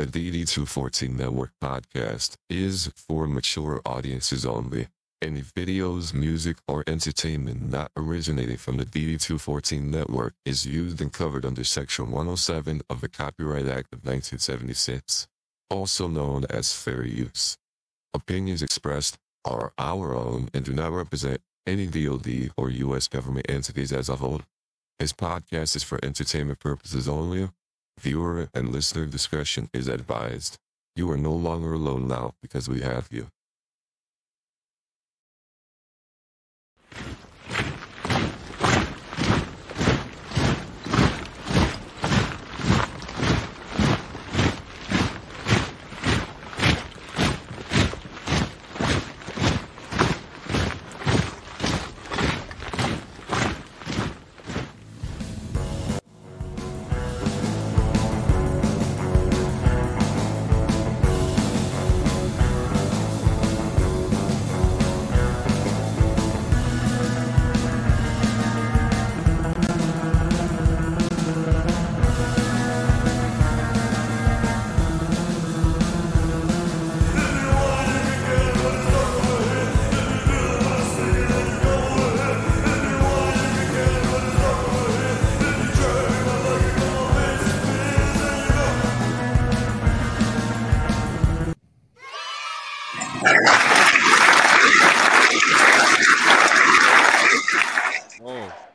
The DD-214 Network podcast is for mature audiences only. Any videos, music, or entertainment not originating from the DD-214 Network is used and covered under Section 107 of the Copyright Act of 1976, also known as fair use. Opinions expressed are our own and do not represent any DoD or U.S. government entities as a whole. This podcast is for entertainment purposes only. Viewer and listener discretion is advised. You are no longer alone now because we have you.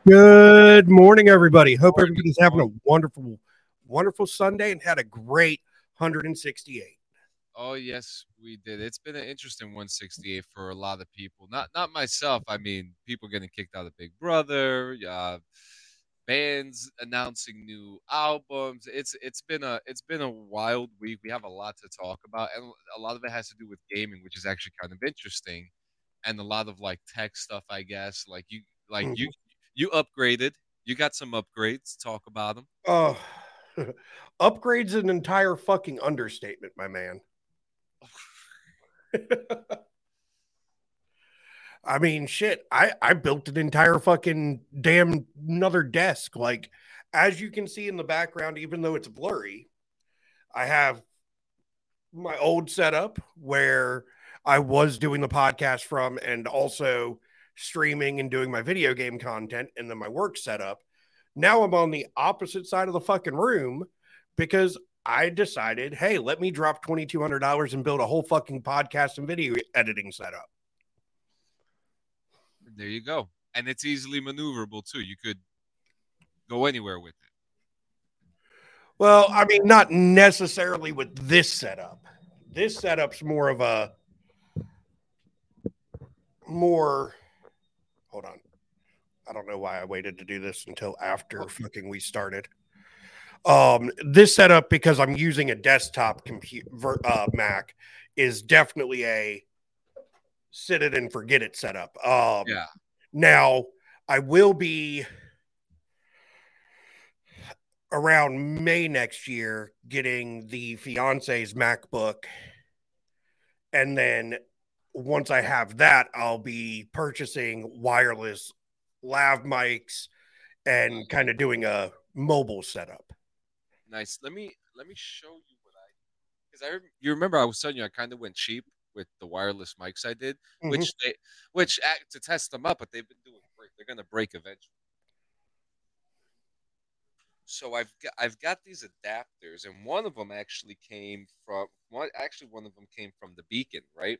Good morning, everybody. Hope everybody's having a wonderful, wonderful Sunday and had a great 168. Oh, yes, we did. It's been an interesting 168 for a lot of people. Not myself. I mean, people getting kicked out of Big Brother, bands announcing new albums. It's been a wild week. We have a lot to talk about, and a lot of it has to do with gaming, which is actually kind of interesting, and a lot of like tech stuff, I guess. You upgraded. You got some upgrades. Talk about them. Oh, upgrades an entire fucking understatement, my man. I mean, shit, I built an entire fucking damn another desk. Like, as you can see in the background, even though it's blurry, I have my old setup where I was doing the podcast from and also streaming and doing my video game content, and then my work setup. Now I'm on the opposite side of the fucking room because I decided, hey, let me drop $2,200 and build a whole fucking podcast and video editing setup. There you go. And it's easily maneuverable too. You could go anywhere with it. Well, I mean, not necessarily with this setup. This setup's more of a Hold on. I don't know why I waited to do this until after fucking we started. This setup, because I'm using a desktop computer, Mac, is definitely a sit it and forget it setup. Yeah. Now, I will be around May next year getting the fiance's MacBook, and then once I have that, I'll be purchasing wireless lav mics and kind of doing a mobile setup. Nice. Let me show you what I did. Because you remember I was telling you I kind of went cheap with the wireless mics I did, which to test them up, but they've been doing great. They're gonna break eventually. So I've got these adapters, and one of them came from the Beacon, right?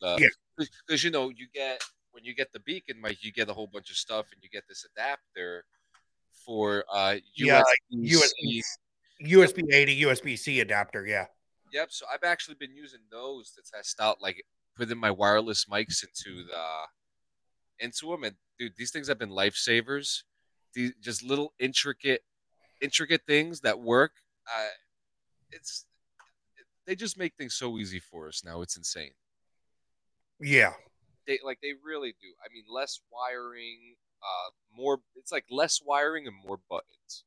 Because you know, when you get the Beacon mic, you get a whole bunch of stuff, and you get this adapter for USB A to USB-C adapter. Yeah. Yep. So I've actually been using those to test out, like putting my wireless mics into them, and dude, these things have been lifesavers. These just little intricate things that work. They just make things so easy for us now. It's insane. Yeah, they really do. I mean, less wiring, more. It's like less wiring and more buttons.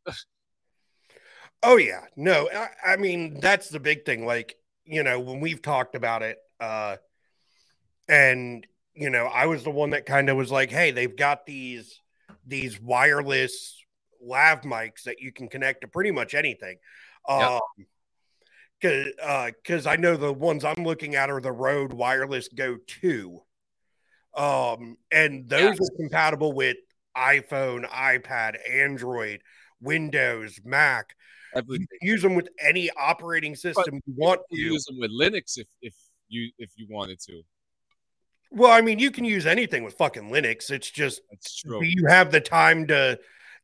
Oh yeah, no, I mean that's the big thing. Like, you know, when we've talked about it, and you know, I was the one that kind of was like, hey, they've got these wireless lav mics that you can connect to pretty much anything. Yep. because I know the ones I'm looking at are the Rode Wireless Go 2. And those are compatible with iPhone, iPad, Android, Windows, Mac. Everything. You can use them with any operating system you want to. Use them with Linux if you wanted to. Well, I mean, you can use anything with fucking Linux. It's just, do you have the time to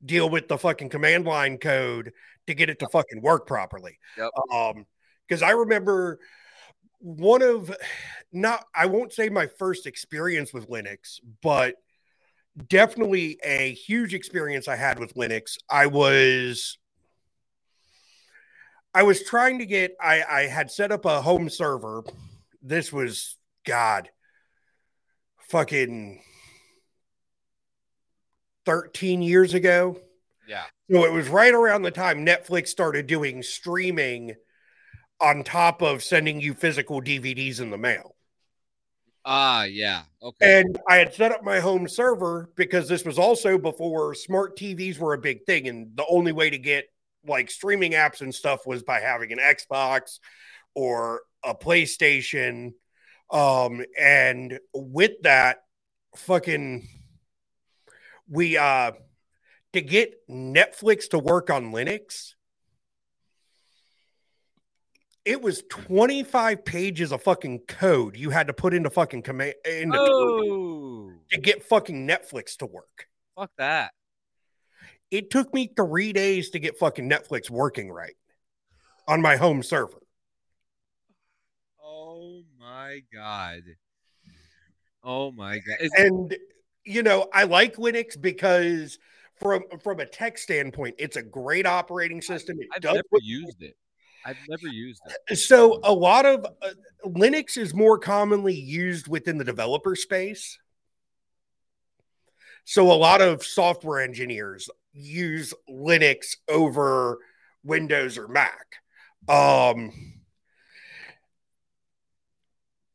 deal with the fucking command line code to get it to fucking work properly? Yep. Because I remember one of, I won't say my first experience with Linux, but definitely a huge experience I had with Linux. I was trying to get, I had set up a home server. This was, God, fucking 13 years ago. Yeah. So it was right around the time Netflix started doing streaming on top of sending you physical DVDs in the mail. Yeah. Okay. And I had set up my home server because this was also before smart TVs were a big thing. And the only way to get like streaming apps and stuff was by having an Xbox or a PlayStation. And with that fucking, we, to get Netflix to work on Linux, it was 25 pages of fucking code you had to put into fucking command to get fucking Netflix to work. Fuck that. It took me 3 days to get fucking Netflix working right on my home server. Oh my God. Oh my God. And you know, I like Linux because from a tech standpoint, it's a great operating system. I've never used it. So a lot of Linux is more commonly used within the developer space. So a lot of software engineers use Linux over Windows or Mac.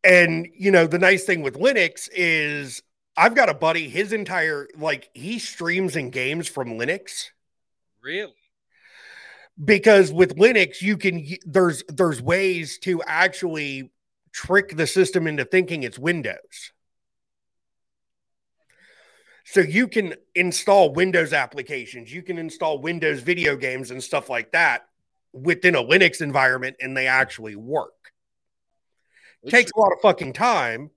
And, you know, the nice thing with Linux is I've got a buddy, his entire, like, he streams and games from Linux. Really? Because with Linux, you can, there's ways to actually trick the system into thinking it's Windows. So you can install Windows applications. You can install Windows video games and stuff like that within a Linux environment, and they actually work. Takes a lot of fucking time.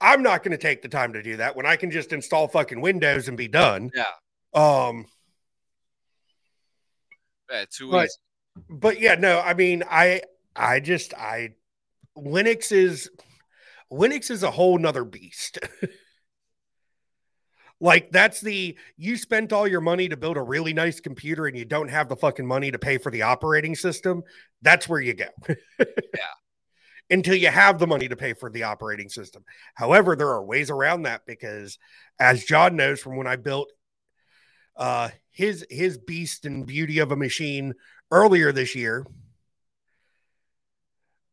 I'm not going to take the time to do that when I can just install fucking Windows and be done. Yeah. Too easy. But yeah, no, I mean, I Linux is a whole nother beast. Like that's you spent all your money to build a really nice computer and you don't have the fucking money to pay for the operating system. That's where you go. Yeah. Until you have the money to pay for the operating system. However, there are ways around that because, as John knows from when I built his beast and beauty of a machine earlier this year,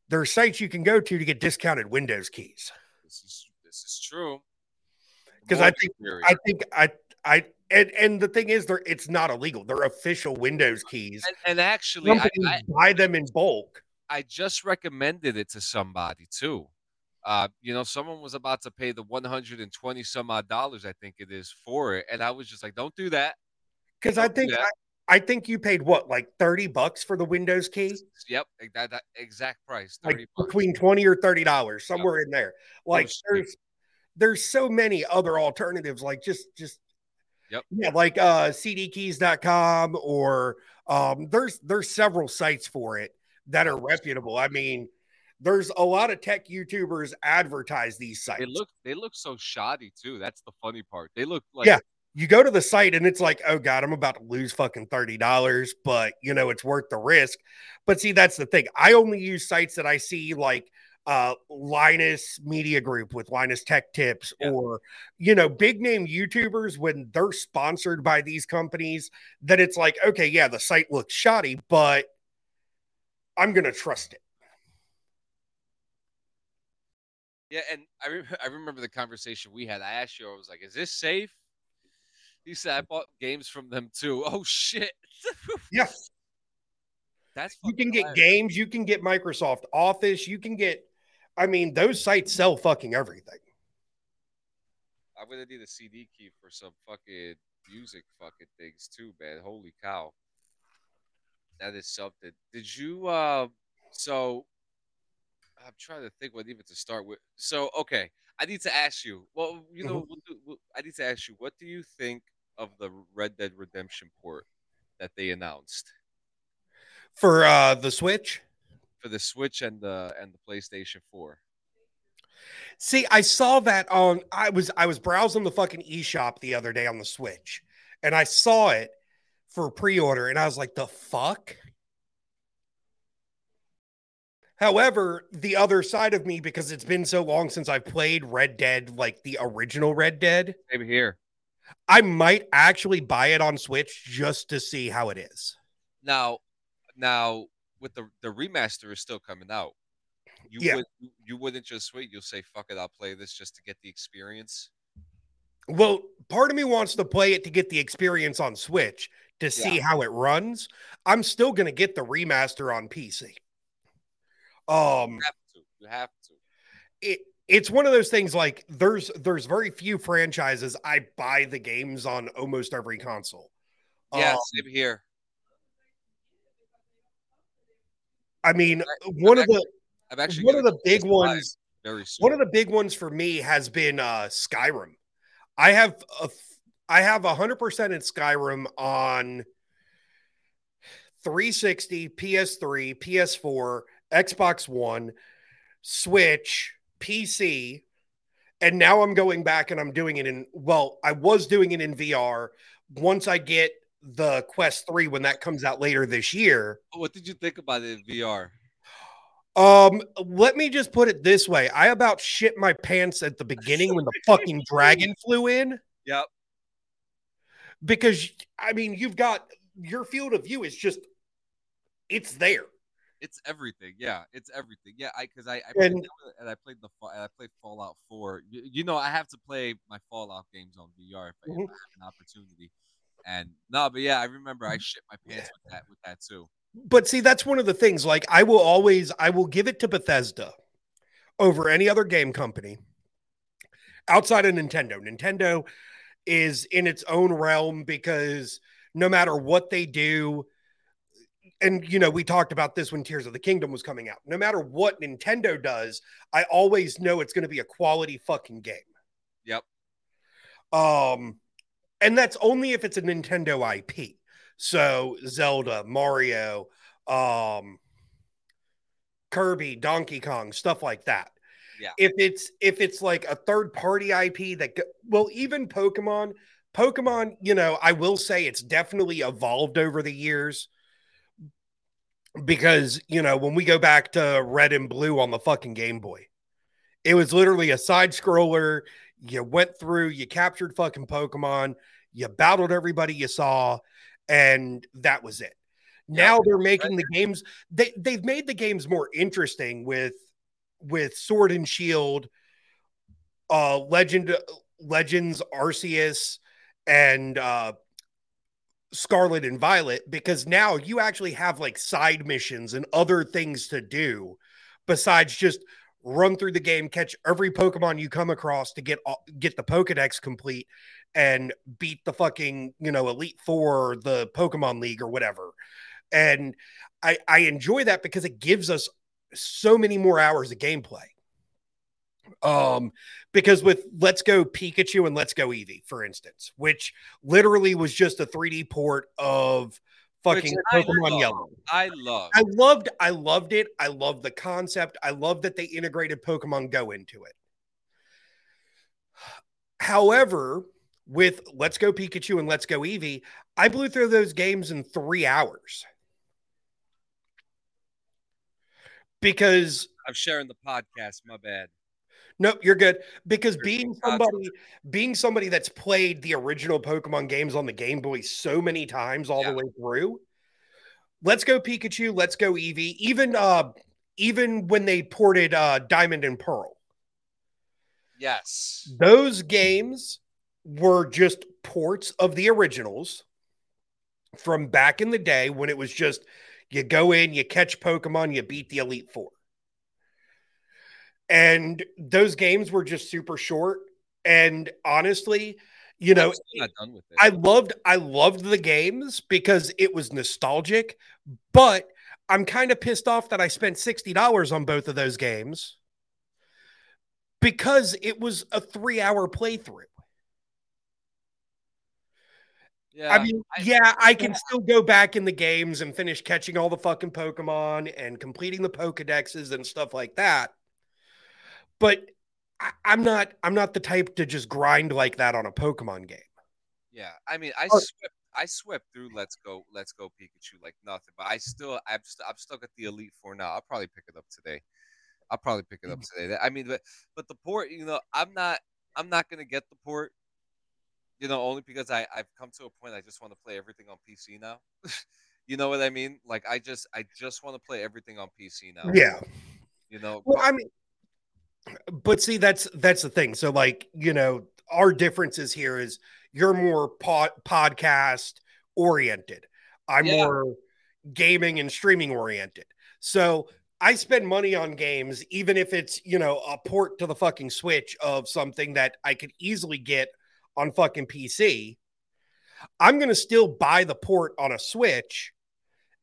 there are sites you can go to get discounted Windows keys. This is true. Because I think the thing is, it's not illegal. They're official Windows keys, and actually, I buy them in bulk. I just recommended it to somebody too. You know, someone was about to pay the $120 some odd, I think it is, for it, and I was just like, "Don't do that," because I think you paid what, like $30 for the Windows key. Yep, that exact price, $30 between $20 or $30, somewhere in there. Like there's so many other alternatives. Like just. Yep. Yeah, like cdkeys.com or there's several sites for it that are reputable. I mean, there's a lot of tech YouTubers advertise these sites. They look so shoddy too. That's the funny part. They look like, yeah, you go to the site and it's like, oh God, I'm about to lose fucking $30, but you know, it's worth the risk. But see, that's the thing. I only use sites that I see like Linus Media Group with Linus Tech Tips, yeah, or, you know, big name YouTubers when they're sponsored by these companies that it's like, okay, yeah, the site looks shoddy, but I'm going to trust it. Yeah, and I remember the conversation we had. I asked you, I was like, is this safe? He said, I bought games from them too. Oh, shit. Yes. That's you can get games, you can get Microsoft Office, you can get, I mean, those sites sell fucking everything. I'm gonna need a CD key for some fucking music fucking things too, man. Holy cow. That is something. Did you so I'm trying to think what even to start with. So okay, I need to ask you. Well, you know, I need to ask you, what do you think of the Red Dead Redemption port that they announced for the Switch? For the Switch and the PlayStation 4. See, I saw that on I was browsing the fucking eShop the other day on the Switch, and I saw it for pre-order, and I was like, the fuck? However, the other side of me, because it's been so long since I've played Red Dead, like the original Red Dead. Same here. I might actually buy it on Switch just to see how it is. Now with the remaster is still coming out. You wouldn't just wait. You'll say, fuck it, I'll play this just to get the experience. Well, part of me wants to play it to get the experience on Switch to see how it runs. I'm still going to get the remaster on PC. You have to. It's one of those things, like there's very few franchises I buy the games on almost every console. Yeah, same here. I mean, one of the big ones for me has been Skyrim. I have 100% in Skyrim on 360, PS3, PS4, Xbox One, Switch, PC, and now I'm going back and I'm doing it in, well, I was doing it in VR once I get the Quest 3 when that comes out later this year. What did you think about it in VR? Let me just put it this way. I about shit my pants at the beginning when the fucking dragon flew in. Yep. Because, I mean, you've got, your field of view is just, it's there. It's everything. Yeah, it's everything. Yeah, because I played Fallout 4. You know, I have to play my Fallout games on VR if I have an opportunity. And, no, but yeah, I remember I shit my pants with that too. But see, that's one of the things, like I will give it to Bethesda over any other game company outside of Nintendo. Nintendo is in its own realm because no matter what they do, and, you know, we talked about this when Tears of the Kingdom was coming out. No matter what Nintendo does, I always know it's going to be a quality fucking game. Yep. And that's only if it's a Nintendo IP. So Zelda, Mario, Kirby, Donkey Kong, stuff like that. Yeah. If it's like a third party IP that, well, even Pokemon, you know, I will say it's definitely evolved over the years because, you know, when we go back to Red and Blue on the fucking Game Boy, it was literally a side scroller. You went through, you captured fucking Pokemon, you battled everybody you saw, and that was it. Now they're making the games. They've made the games more interesting with Sword and Shield, Legends, Arceus, and Scarlet and Violet, because now you actually have like side missions and other things to do besides just run through the game, catch every Pokemon you come across to get the Pokedex complete and beat the fucking, you know, Elite Four, or the Pokemon League or whatever. And I enjoy that because it gives us so many more hours of gameplay. Because with Let's Go Pikachu and Let's Go Eevee, for instance, which literally was just a 3D port of fucking Pokemon Yellow. I loved it. I loved the concept. I love that they integrated Pokemon Go into it. However, with Let's Go Pikachu and Let's Go Eevee, I blew through those games in 3 hours. Because I'm sharing the podcast, my bad. Nope, you're good. Because being somebody that's played the original Pokemon games on the Game Boy so many times all the way through, Let's Go Pikachu, Let's Go Eevee, even when they ported Diamond and Pearl. Yes. Those games were just ports of the originals from back in the day when it was just, You go in, you catch Pokemon, you beat the Elite Four. And those games were just super short. And honestly, you know, not done with it. I loved the games because it was nostalgic, but I'm kind of pissed off that I spent $60 on both of those games because it was a 3-hour playthrough. Yeah, I mean, I can still go back in the games and finish catching all the fucking Pokemon and completing the Pokedexes and stuff like that. But I'm not the type to just grind like that on a Pokemon game. Yeah, I mean, I swept through Let's Go Pikachu like nothing, but I'm stuck at the Elite Four now. I'll probably pick it up today. I mean, but the port, you know, I'm not gonna get the port. You know, only because I've come to a point I just want to play everything on PC now. You know what I mean? Like, I just want to play everything on PC now. Yeah. You know? Well, I mean, but see, that's the thing. So, like, you know, our differences here is you're more podcast-oriented. I'm more gaming and streaming-oriented. So I spend money on games, even if it's, you know, a port to the fucking Switch of something that I could easily get on fucking PC. I'm going to still buy the port on a Switch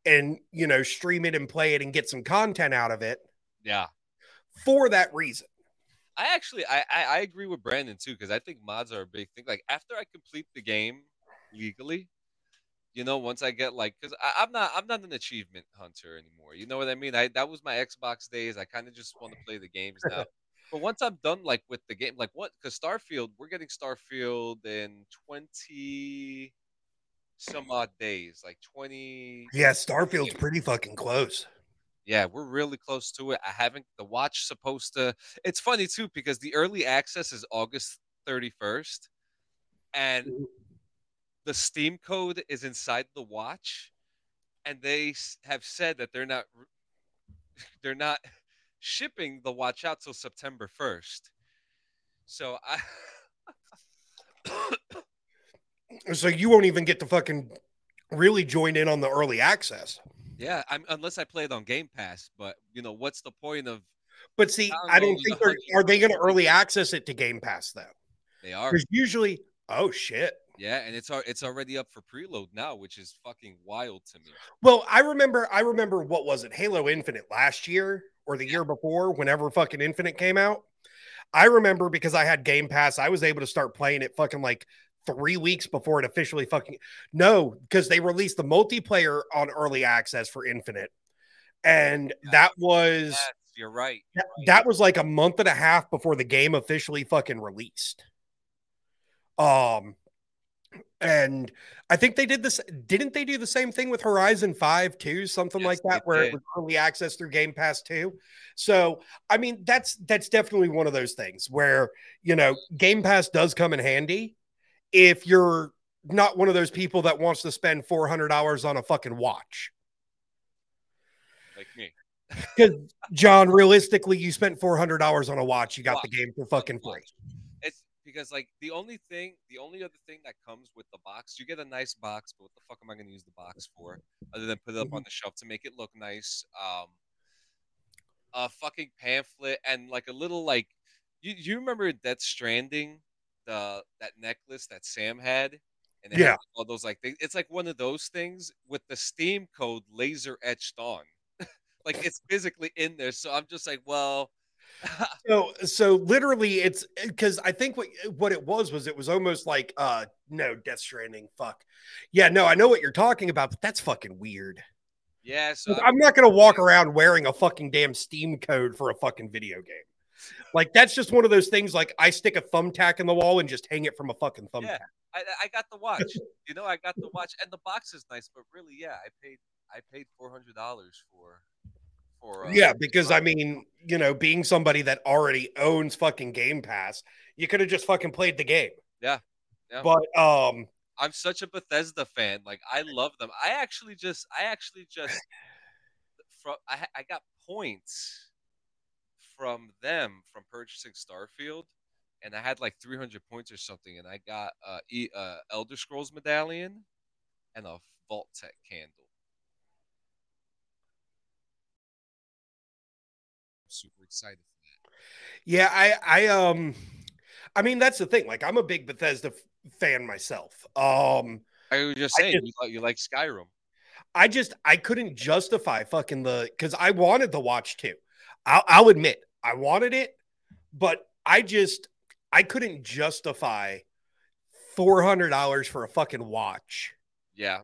and, you know, stream it and play it and get some content out of it. Yeah. For that reason. I actually, I agree with Brandon too, because I think mods are a big thing. Like, after I complete the game legally, you know, once I get like, because I'm not an achievement hunter anymore. You know what I mean? That was my Xbox days. I kind of just want to play the games now. But once I'm done, like, with the game, like, what? Because Starfield, we're getting Starfield in 20 some odd days, like 20. Yeah, Starfield's pretty fucking close. Yeah, we're really close to it. The watch supposed to. It's funny too because the early access is August 31st, and the Steam code is inside the watch, and they have said that they're not shipping the watch out till September 1st. So so you won't even get to fucking really join in on the early access. Yeah, unless I play it on Game Pass, but you know, what's the point of... But see, I don't think are they going to early access it to Game Pass though? They are. Because usually, oh shit. Yeah, and it's already up for preload now, which is fucking wild to me. Well, I remember what was it? Halo Infinite last year? Or the year before, whenever fucking Infinite came out. I remember because I had Game Pass, I was able to start playing it fucking like 3 weeks before it officially fucking... No, because they released the multiplayer on early access for Infinite. And that was... Yes, you're right. That was like a month and a half before the game officially fucking released. And I think they did this. Didn't they do the same thing with Horizon 5 too? Something like that, where it was early access through Game Pass too. So, I mean, that's definitely one of those things where, you know, Game Pass does come in handy if you're not one of those people that wants to spend $400 on a fucking watch. Like me. Because, John, realistically, you spent $400 on a watch. You got the game for fucking free. Because, like, the only other thing that comes with the box, you get a nice box, but what the fuck am I going to use the box for? Other than put it up on the shelf to make it look nice. A fucking pamphlet and, like, a little, like, you remember Death Stranding, that necklace that Sam had? And it had all those, like, things. It's like one of those things with the Steam code laser etched on. Like, it's physically in there. So I'm just like, well... so literally it's because I think what it was it was almost like no Death Stranding fuck yeah no I know what you're talking about, but that's fucking weird. Yeah, so I'm not gonna walk around wearing a fucking damn Steam code for a fucking video game. Like, that's just one of those things. Like, I stick a thumbtack in the wall and just hang it from a fucking thumbtack. Yeah, I got the watch. You know, I got the watch and the box is nice, but really, yeah, I paid $400 for... yeah, because I mean, you know, being somebody that already owns fucking Game Pass, you could have just fucking played the game. Yeah. But I'm such a Bethesda fan. Like, I love them. I actually just I got points from them from purchasing Starfield, and I had like 300 points or something, and I got Elder Scrolls medallion and a Vault Tech candle. excited for that. Yeah, I mean, that's the thing. Like, I'm a big Bethesda fan myself. I was just saying, you like Skyrim. I couldn't justify fucking because I wanted the Watch 2. I'll admit, I wanted it, but I couldn't justify $400 for a fucking watch. Yeah,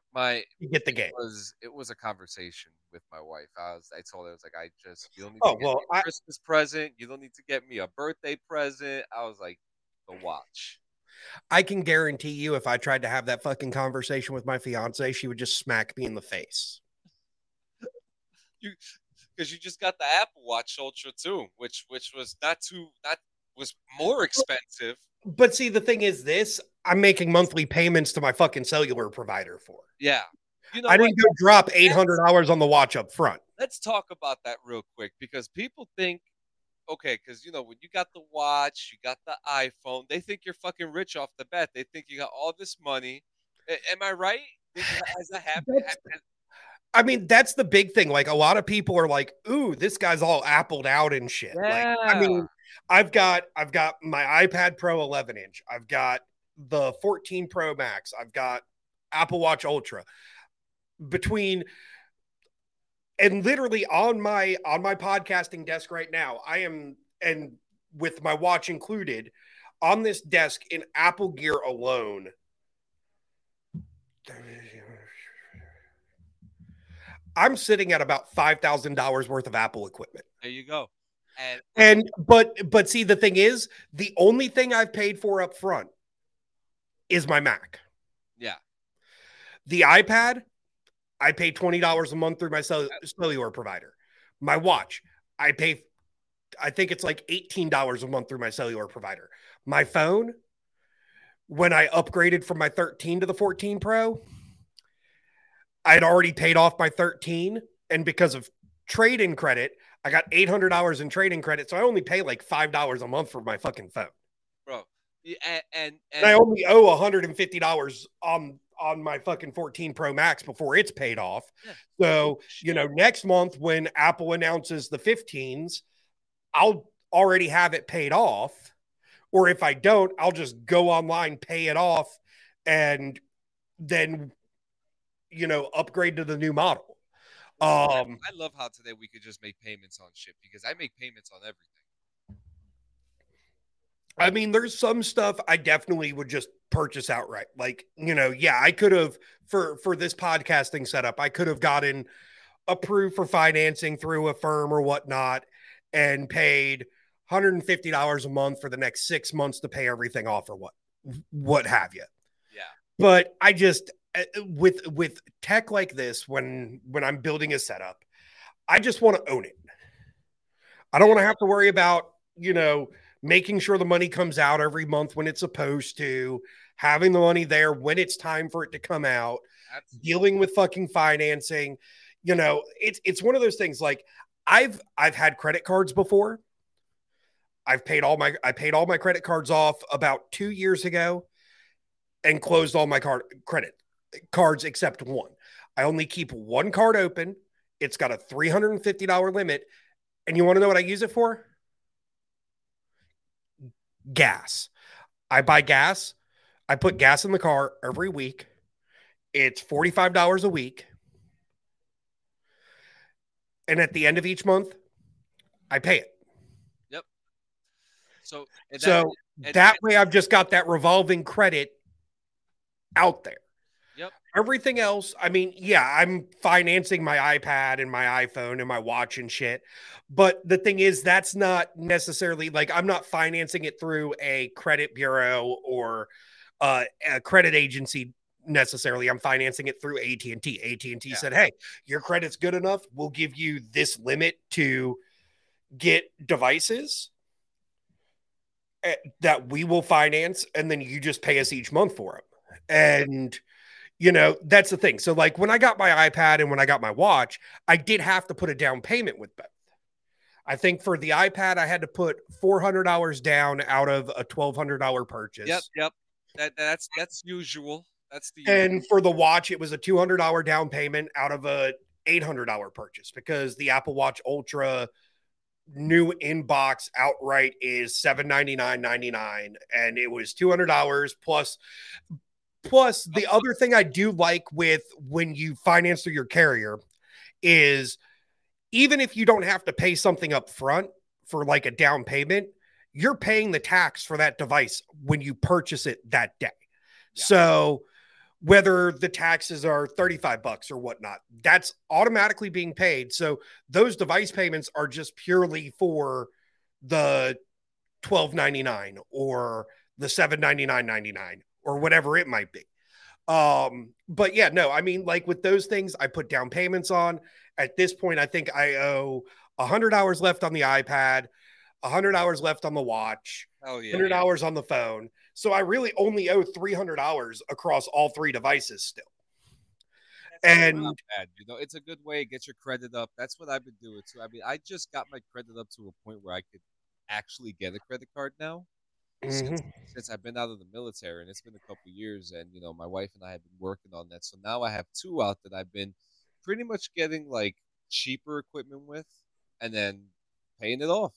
you get the game. It was a conversation with my wife. I told her, I was like, you don't need to get me a Christmas present. You don't need to get me a birthday present. I was like, the watch. I can guarantee you, if I tried to have that fucking conversation with my fiance, she would just smack me in the face. Because you just got the Apple Watch Ultra too, which was was more expensive. But see, the thing is, this I'm making monthly payments to my fucking cellular provider for. Yeah, I didn't go drop $800 on the watch up front. Let's talk about that real quick, because people think. Okay, because, when you got the watch, you got the iPhone, they think you're fucking rich off the bat. They think you got all this money. Am I right? As a happy, I mean, that's the big thing. Like, a lot of people are like, ooh, this guy's all appled out and shit. Yeah. Like, I mean, I've got my iPad Pro 11-inch. I've got the 14 Pro Max. I've got Apple Watch Ultra. And literally on my podcasting desk right now, I am, and with my watch included, on this desk in Apple Gear alone, I'm sitting at about $5,000 worth of Apple equipment. There you go. But see, the thing is, the only thing I've paid for up front is my Mac. Yeah. The iPad, I pay $20 a month through my cellular provider. My watch, I think it's like $18 a month through my cellular provider. My phone, when I upgraded from my 13 to the 14 Pro, I'd already paid off my 13. And because of trade-in credit, I got $800 in trade-in credit. So I only pay like $5 a month for my fucking phone. Bro. And I only owe $150 on my fucking 14 Pro Max before it's paid off. Yeah. So, next month when Apple announces the 15s, I'll already have it paid off. Or if I don't, I'll just go online, pay it off, and then, upgrade to the new model. I love how today we could just make payments on shit, because I make payments on everything. I mean, there's some stuff I definitely would just purchase outright. Like, I could have, for this podcasting setup, I could have gotten approved for financing through a firm or whatnot and paid $150 a month for the next 6 months to pay everything off or what have you. Yeah. But I just, with tech like this, when I'm building a setup, I just want to own it. I don't want to have to worry about, making sure the money comes out every month when it's supposed to, having the money there when it's time for it to come out, dealing with fucking financing. It's one of those things. Like, I've had credit cards before. I paid all my credit cards off about 2 years ago and closed all my credit cards except one. I only keep one card open. It's got a $350 limit. And you want to know what I use it for? Gas. I buy gas. I put gas in the car every week. It's $45 a week. And at the end of each month, I pay it. Yep. So that way I've just got that revolving credit out there. Yep. Everything else, I mean, yeah, I'm financing my iPad and my iPhone and my watch and shit. But the thing is, that's not necessarily like I'm not financing it through a credit bureau or a credit agency necessarily. I'm financing it through AT&T. AT&T said, hey, your credit's good enough. We'll give you this limit to get devices that we will finance. And then you just pay us each month for them. And that's the thing. So, like, when I got my iPad and when I got my watch, I did have to put a down payment with both. I think for the iPad, I had to put $400 down out of a $1,200 purchase. Yep. That's usual. And for the watch, it was a $200 down payment out of a $800 purchase, because the Apple Watch Ultra new inbox outright is $799.99, and it was $200 plus the other thing I do like with when you finance through your carrier is even if you don't have to pay something up front for like a down payment, you're paying the tax for that device when you purchase it that day. Yeah. So whether the taxes are $35 or whatnot, that's automatically being paid. So those device payments are just purely for the $12.99 or the $799.99 or whatever it might be. But yeah, no, I mean, like with those things, I put down payments on. At this point, I think I owe 100 hours left on the iPad, 100 hours left on the watch, 100 hours on the phone. So I really only owe $300 across all three devices still. That's not bad. You know, it's a good way to get your credit up. That's what I've been doing too. I mean, I just got my credit up to a point where I could actually get a credit card now. Since I've been out of the military, and it's been a couple years, and you know, my wife and I have been working on that. So now I have two out that I've been pretty much getting like cheaper equipment with, and then paying it off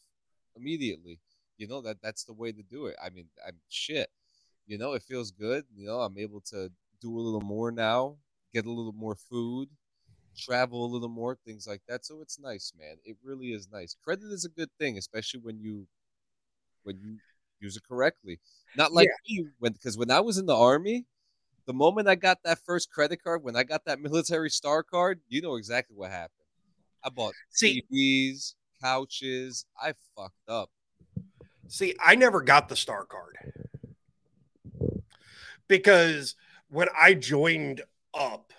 immediately. You know, that's the way to do it. I mean, I'm shit. You know, it feels good. You know, I'm able to do a little more now, get a little more food, travel a little more, things like that. So it's nice, man. It really is nice. Credit is a good thing, especially when you use it correctly. Not like me, because when I was in the Army, the moment I got that first credit card, when I got that military star card, you know exactly what happened. I bought TVs, couches. I fucked up. See, I never got the star card because when I joined up,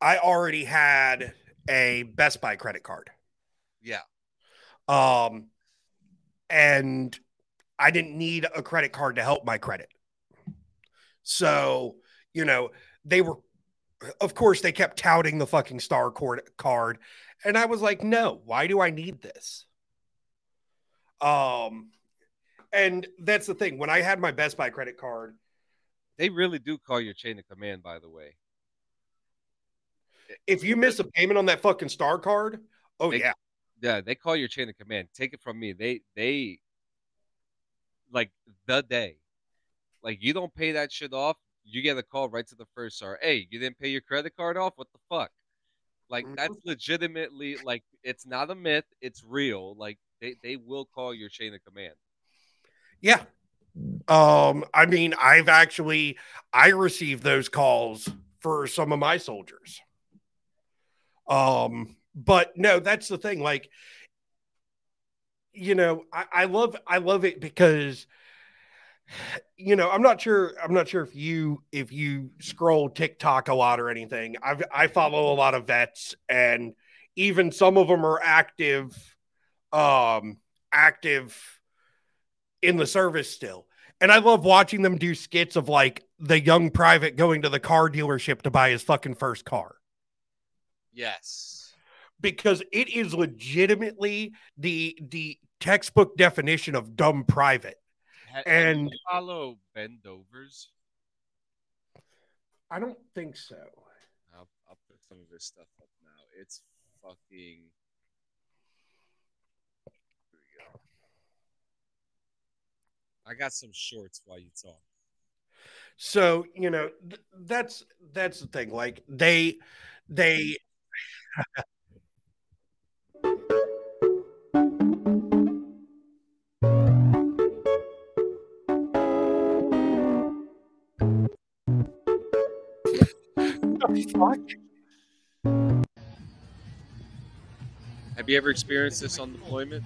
I already had a Best Buy credit card. Yeah. And I didn't need a credit card to help my credit. So, you know, they were, of course, they kept touting the fucking star card. And I was like, no, why do I need this? And that's the thing. When I had my Best Buy credit card. They really do call your chain of command, by the way. If you miss a payment on that fucking star card. Oh, yeah. Yeah, they call your chain of command. Take it from me. They like the day. Like, you don't pay that shit off, you get a call right to the first star. Hey, you didn't pay your credit card off? What the fuck? Like, that's legitimately, like, it's not a myth. It's real. Like, they will call your chain of command. Yeah. I mean, I received those calls for some of my soldiers. But no, that's the thing. Like, you know, I love it because, you know, I'm not sure if you scroll TikTok a lot or anything. I follow a lot of vets, and even some of them are active in the service still. And I love watching them do skits of like the young private going to the car dealership to buy his fucking first car. Yes. Because it is legitimately the textbook definition of dumb private. And follow Bendovers? I don't think so. I'll put some of this stuff up now. It's fucking. Here we go. I got some shorts while you talk. So, you know, that's the thing. Like they. Fuck? Have you ever experienced this on deployment?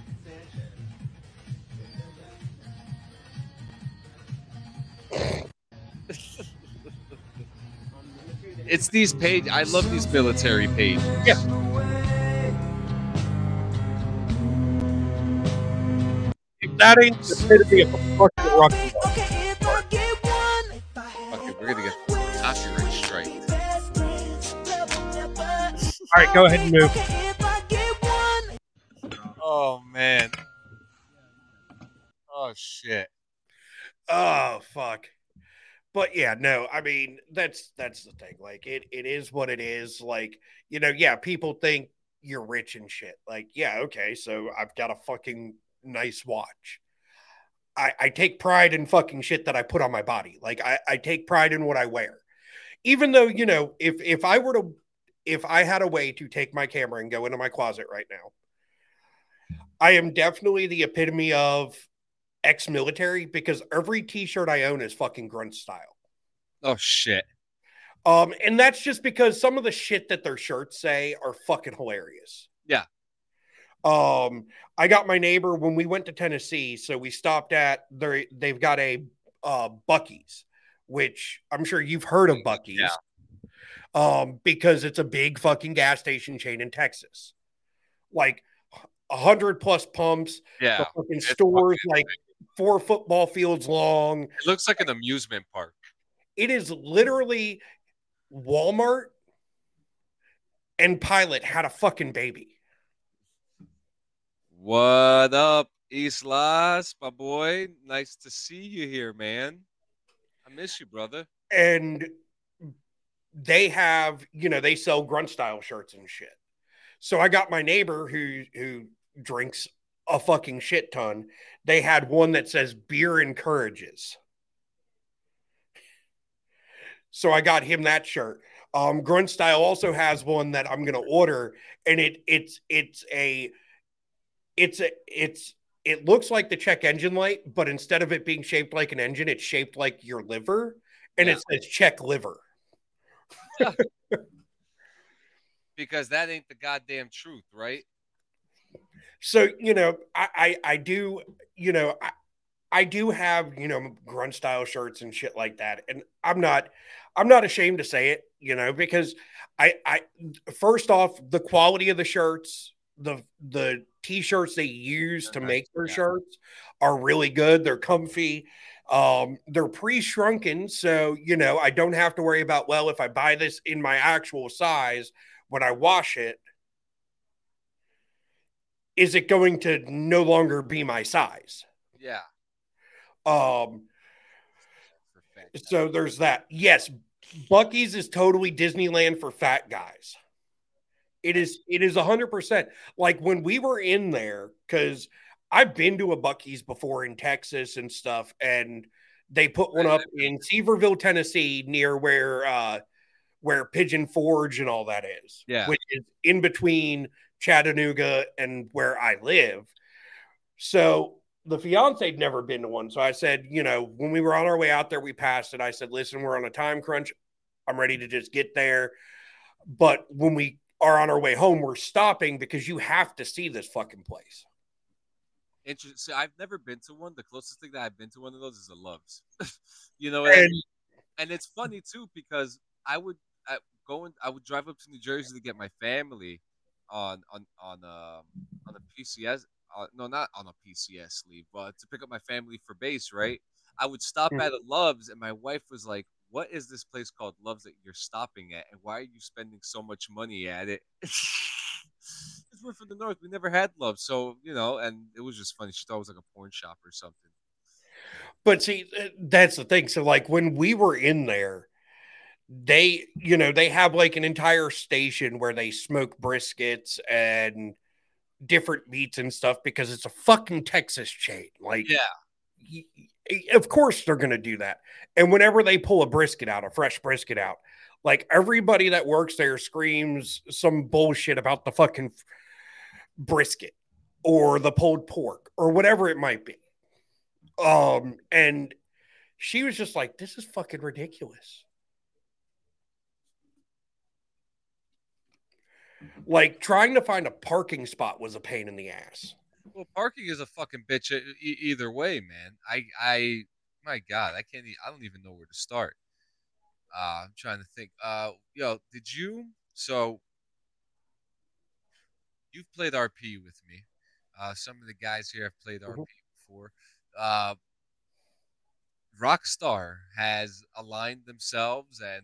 It's these pages. I love these military pages. Yeah. If that ain't the epitome of a fucking rocket. Okay, we're gonna get copyright strike. All right, go ahead and move. Oh, man. Oh, shit. Oh, fuck. But, yeah, no, I mean, that's the thing. Like, it is what it is. Like, you know, yeah, people think you're rich and shit. Like, yeah, okay, so I've got a fucking nice watch. I take pride in fucking shit that I put on my body. Like, I take pride in what I wear. Even though, you know, if I had a way to take my camera and go into my closet right now, I am definitely the epitome of ex-military, because every t-shirt I own is fucking Grunt Style. Oh, shit. And that's just because some of the shit that their shirts say are fucking hilarious. Yeah. I got my neighbor when we went to Tennessee. So we stopped at their, they've got a Buc-ee's, which I'm sure you've heard of Buc-ee's. Yeah. Because it's a big fucking gas station chain in Texas. Like 100+ pumps. Yeah. Fucking stores fucking like big. 4 football fields long. It looks like an amusement park. It is literally Walmart and Pilot had a fucking baby. What up, East Las, my boy? Nice to see you here, man. I miss you, brother. And they have, you know, they sell Grunt Style shirts and shit. So I got my neighbor who drinks a fucking shit ton. They had one that says beer encourages. So I got him that shirt. Grunt Style also has one that I'm gonna order, and it looks like the check engine light, but instead of it being shaped like an engine, it's shaped like your liver, and yeah. It says check liver. Yeah. Because that ain't the goddamn truth, right? So, you know, I do, you know, I do have, you know, Grunt Style shirts and shit like that. And I'm not ashamed to say it, you know, because I first off, the quality of the shirts, the t-shirts they use to make their shirts are really good. They're comfy. They're pre-shrunken. So, you know, I don't have to worry about, well, if I buy this in my actual size, when I wash it, is it going to no longer be my size? Yeah. So there's that. Yes, Buc-ee's is totally Disneyland for fat guys. It is 100%. Like when we were in there, because I've been to a Buc-ee's before in Texas and stuff, and they put one up in Sevierville, Tennessee, near where Pigeon Forge and all that is. Yeah. Which is in between Chattanooga and where I live. So the fiance had never been to one. So I said, you know, when we were on our way out there, we passed it. I said, listen, we're on a time crunch. I'm ready to just get there. But when we are on our way home, we're stopping because you have to see this fucking place. Interesting. So I've never been to one. The closest thing that I've been to one of those is the Loves. You know, and it's funny too, because I would drive up to New Jersey to get my family on a PCS. No, not on a PCS leave, but to pick up my family for base, right? I would stop at a Loves, and my wife was like, what is this place called Loves that you're stopping at, and why are you spending so much money at it? Because we're from the North. We never had Loves. So, you know, and it was just funny. She thought it was like a porn shop or something. But see, that's the thing. So, like, when we were in there, they, you know, they have like an entire station where they smoke briskets and different meats and stuff because it's a fucking Texas chain. Like, yeah, of course they're going to do that. And whenever they pull a brisket out, a fresh brisket out, like everybody that works there screams some bullshit about the fucking brisket or the pulled pork or whatever it might be. And she was just like, this is fucking ridiculous. Like, trying to find a parking spot was a pain in the ass. Well, parking is a fucking bitch either way, man. I, my God, I can't. I don't even know where to start. I'm trying to think. Yo, did you? So, you've played RP with me. Some of the guys here have played RP before. Rockstar has aligned themselves, and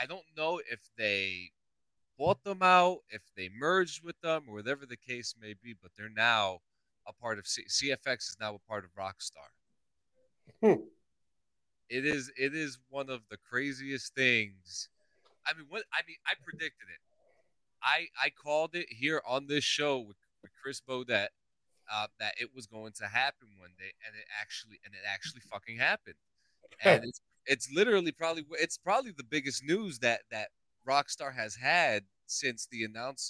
I don't know if they bought them out, if they merged with them, or whatever the case may be, but they're now a part of CFX is now a part of Rockstar. It is one of the craziest things. I mean, I predicted it. I called it here on this show with Chris Beaudet that it was going to happen one day, and it actually fucking happened. And it's probably the biggest news that Rockstar has had since the GTA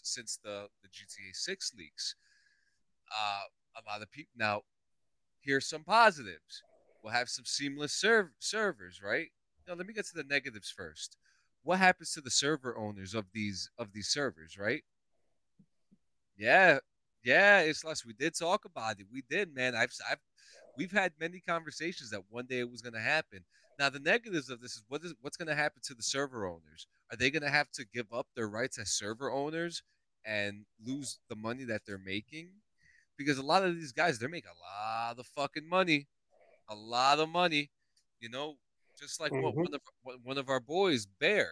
6 leaks. About the people. Now, here's some positives. We'll have some seamless servers, right? Now, let me get to the negatives first. What happens to the server owners of these servers, right? Yeah, it's less. We did talk about it. We did, man. We've had many conversations that one day it was going to happen. Now, the negatives of this is what's going to happen to the server owners. Are they going to have to give up their rights as server owners and lose the money that they're making? Because a lot of these guys, they make a lot of fucking money. A lot of money, you know, just like one of our boys, Bear,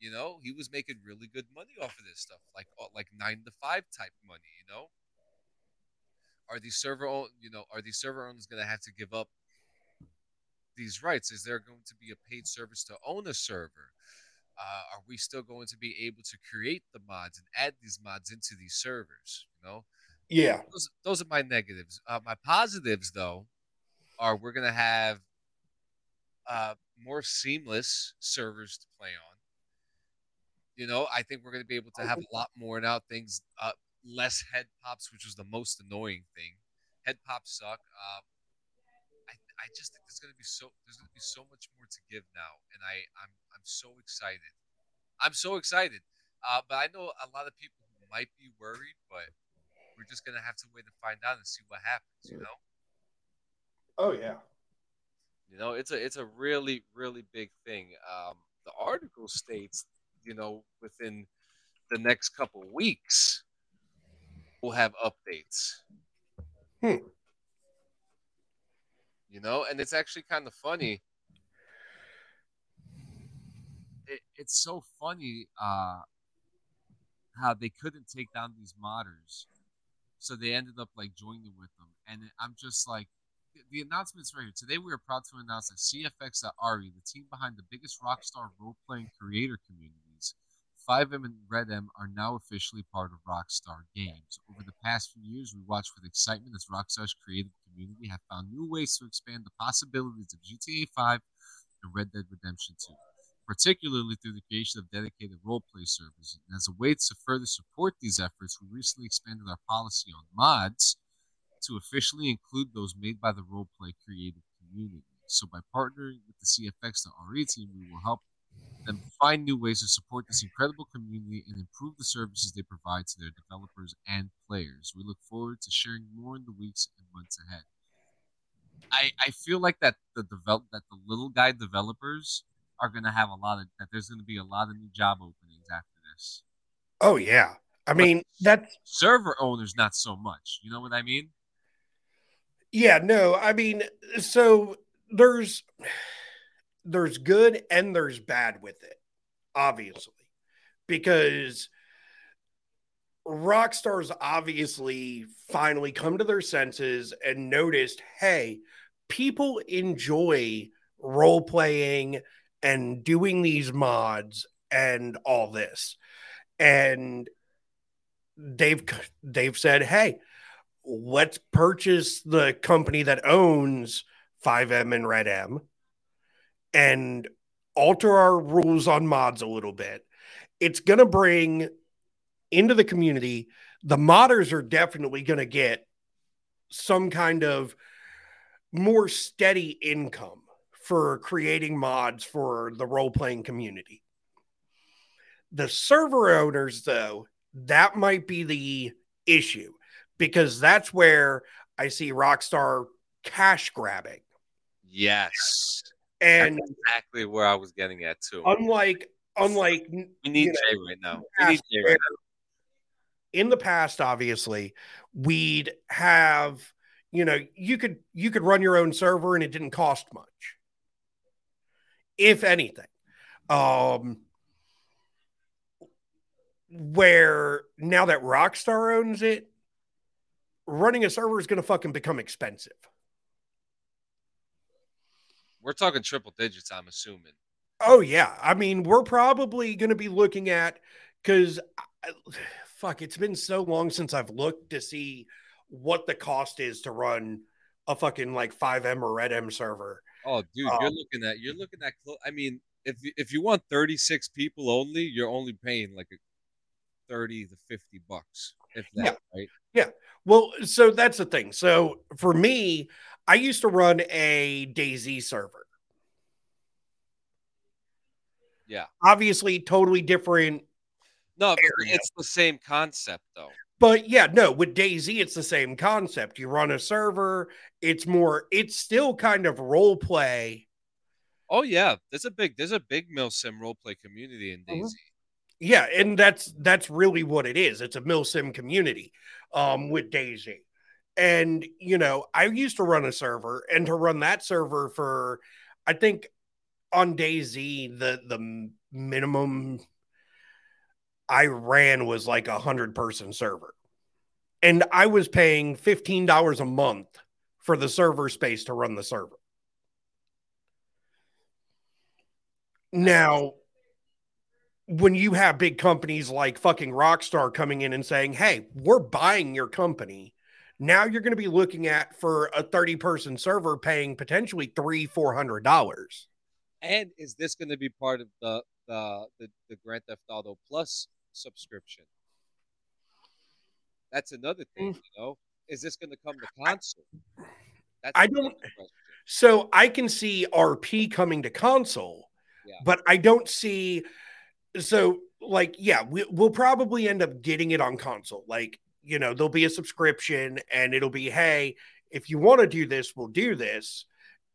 you know, he was making really good money off of this stuff, like 9 to 5 type money, you know. Are these server owners going to have to give up these rights? Is there going to be a paid service to own a server? Are we still going to be able to create the mods and add these mods into these servers? You know? Yeah. Those are my negatives. My positives, though, are we're going to have more seamless servers to play on. You know, I think we're going to be able to have a lot more now things, less head pops, which was the most annoying thing. Head pops suck. I just think there's going to be so much more to give now, and I'm so excited. I'm so excited. But I know a lot of people might be worried, but we're just going to have to wait and find out and see what happens, you know? Oh, yeah. You know, it's a really, really big thing. The article states, you know, within the next couple of weeks, we'll have updates. You know, and it's actually kind of funny. It's so funny how they couldn't take down these modders. So they ended up, like, joining with them. And I'm just like, the announcement's right here. Today, we are proud to announce that CFX.RE, the team behind the biggest Rockstar role-playing creator communities, 5M and Red M, are now officially part of Rockstar Games. Over the past few years, we watched with excitement as Rockstar's creative community have found new ways to expand the possibilities of GTA 5 and Red Dead Redemption 2, particularly through the creation of dedicated role-play servers. And as a way to further support these efforts, we recently expanded our policy on mods to officially include those made by the role-play creative community. So by partnering with the CFX.RE team, we will help them find new ways to support this incredible community and improve the services they provide to their developers and players. We look forward to sharing more in the weeks and months ahead. I feel like that the little guy developers are going to have there's going to be a lot of new job openings after this. Oh, yeah. I mean, that's... Server owners, not so much. You know what I mean? Yeah, no, I mean, so there's good and there's bad with it, obviously, because Rockstar's obviously finally come to their senses and noticed, hey, people enjoy role-playing and doing these mods and all this. And they've said, hey, let's purchase the company that owns 5M and Red M and alter our rules on mods a little bit. It's going to bring into the community, the modders are definitely going to get some kind of more steady income for creating mods for the role-playing community. The server owners, though, that might be the issue, because that's where I see Rockstar cash grabbing. Yes. And that's exactly where I was getting at, too. Unlike we need Jay right now. In the past, obviously, we'd have, you know, you could run your own server and it didn't cost much, if anything. Where now that Rockstar owns it, running a server is going to fucking become expensive. We're talking triple digits, I'm assuming. Oh, yeah. I mean, we're probably going to be looking at, because It's been so long since I've looked to see what the cost is to run a fucking like 5M or Red M server. Oh, dude, you're looking at. I mean, if you want 36 people only, you're only paying like $30 to $50, if that, right? Yeah. Well, so that's the thing. So for me, I used to run a DayZ server. Yeah. Obviously, totally different. No, it's the same concept, though. But yeah, no, with DayZ, it's the same concept. You run a server. It's still kind of role play. Oh yeah, there's a big MILSIM role play community in DayZ. Yeah, and that's really what it is. It's a MILSIM community with DayZ. And you know, I used to run a server, and to run that server for, I think, on DayZ the minimum I ran was like 100-person server, and I was paying $15 a month for the server space to run the server. Now, when you have big companies like fucking Rockstar coming in and saying, hey, we're buying your company. Now you're going to be looking at for a 30-person server paying potentially $300-$400. And is this going to be part of the Grand Theft Auto Plus subscription? That's another thing, you know. Is this going to come to console? So I can see RP coming to console, but I don't see. So, like, we'll probably end up getting it on console. Like, you know, there'll be a subscription, and it'll be, hey, if you want to do this, we'll do this.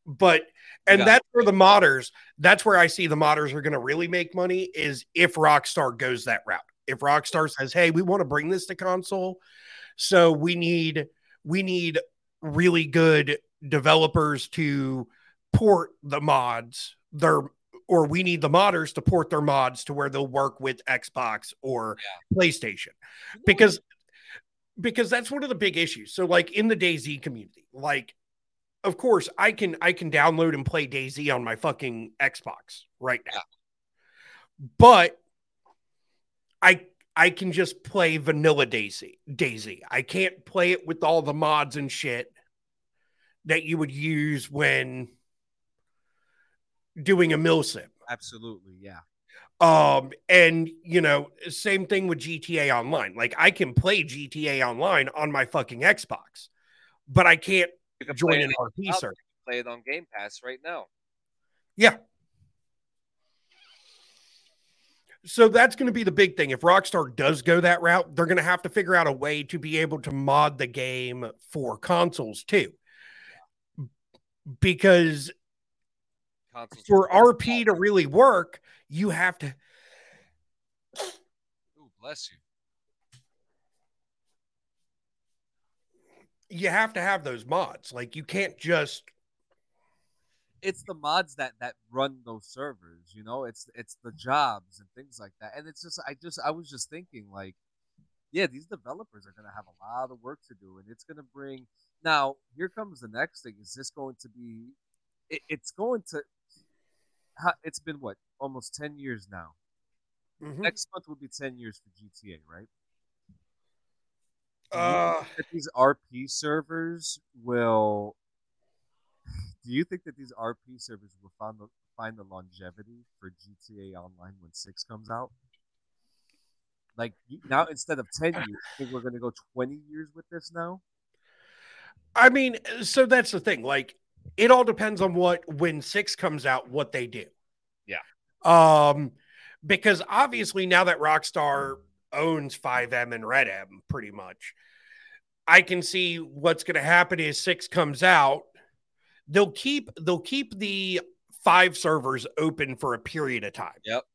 But, and that's where the modders, that's where I see the modders are going to really make money, is if Rockstar goes that route. If Rockstar says, hey, we want to bring this to console, so we need really good developers to port the mods, or we need the modders to port their mods to where they'll work with Xbox or PlayStation. Because that's one of the big issues. So, like, in the DayZ community, like, of course, I can download and play DayZ on my fucking Xbox right now. But I can just play vanilla DayZ. I can't play it with all the mods and shit that you would use when doing a MILSIM. Absolutely, yeah. And, you know, same thing with GTA Online. Like, I can play GTA Online on my fucking Xbox, but I can't join an RP server. Play it on Game Pass right now. Yeah. So that's going to be the big thing. If Rockstar does go that route, they're going to have to figure out a way to be able to mod the game for consoles too. Yeah. Because consoles for RP to really work, you have to. Oh, bless you. You have to have those mods. Like, you can't just. It's the mods that run those servers, you know. It's the jobs and things like that. And it's just, I was just thinking, like, yeah, these developers are going to have a lot of work to do, and it's going to bring. Now, here comes the next thing. Is this going to be? It's been what, almost 10 years now. Mm-hmm. Next month will be 10 years for GTA, right? Do you think that these RP servers will find the longevity for GTA Online when 6 comes out? Like, now, instead of 10 years, I think we're going to go 20 years with this now? I mean, so that's the thing. Like, it all depends on when 6 comes out, what they do. Yeah. Because obviously now that Rockstar owns 5M and Red M pretty much, I can see what's going to happen is 6 comes out. They'll keep the 5 servers open for a period of time. Yep.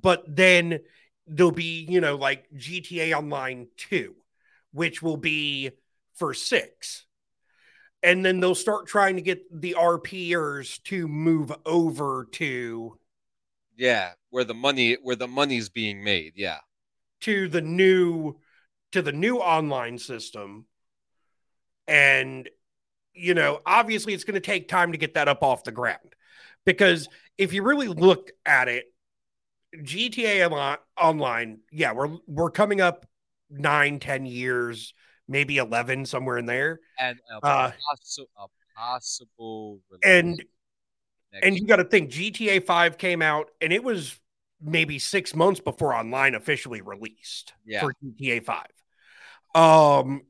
But then there'll be, you know, like GTA Online 2, which will be for 6. And then they'll start trying to get the RPers to move over to where the money's being made, to the new online system. And, you know, obviously it's going to take time to get that up off the ground, because if you really look at it, GTA Online, yeah, we're coming up 9-10 years, maybe 11, somewhere in there, and a possible and you got to think GTA 5 came out, and it was maybe 6 months before Online officially released for GTA 5.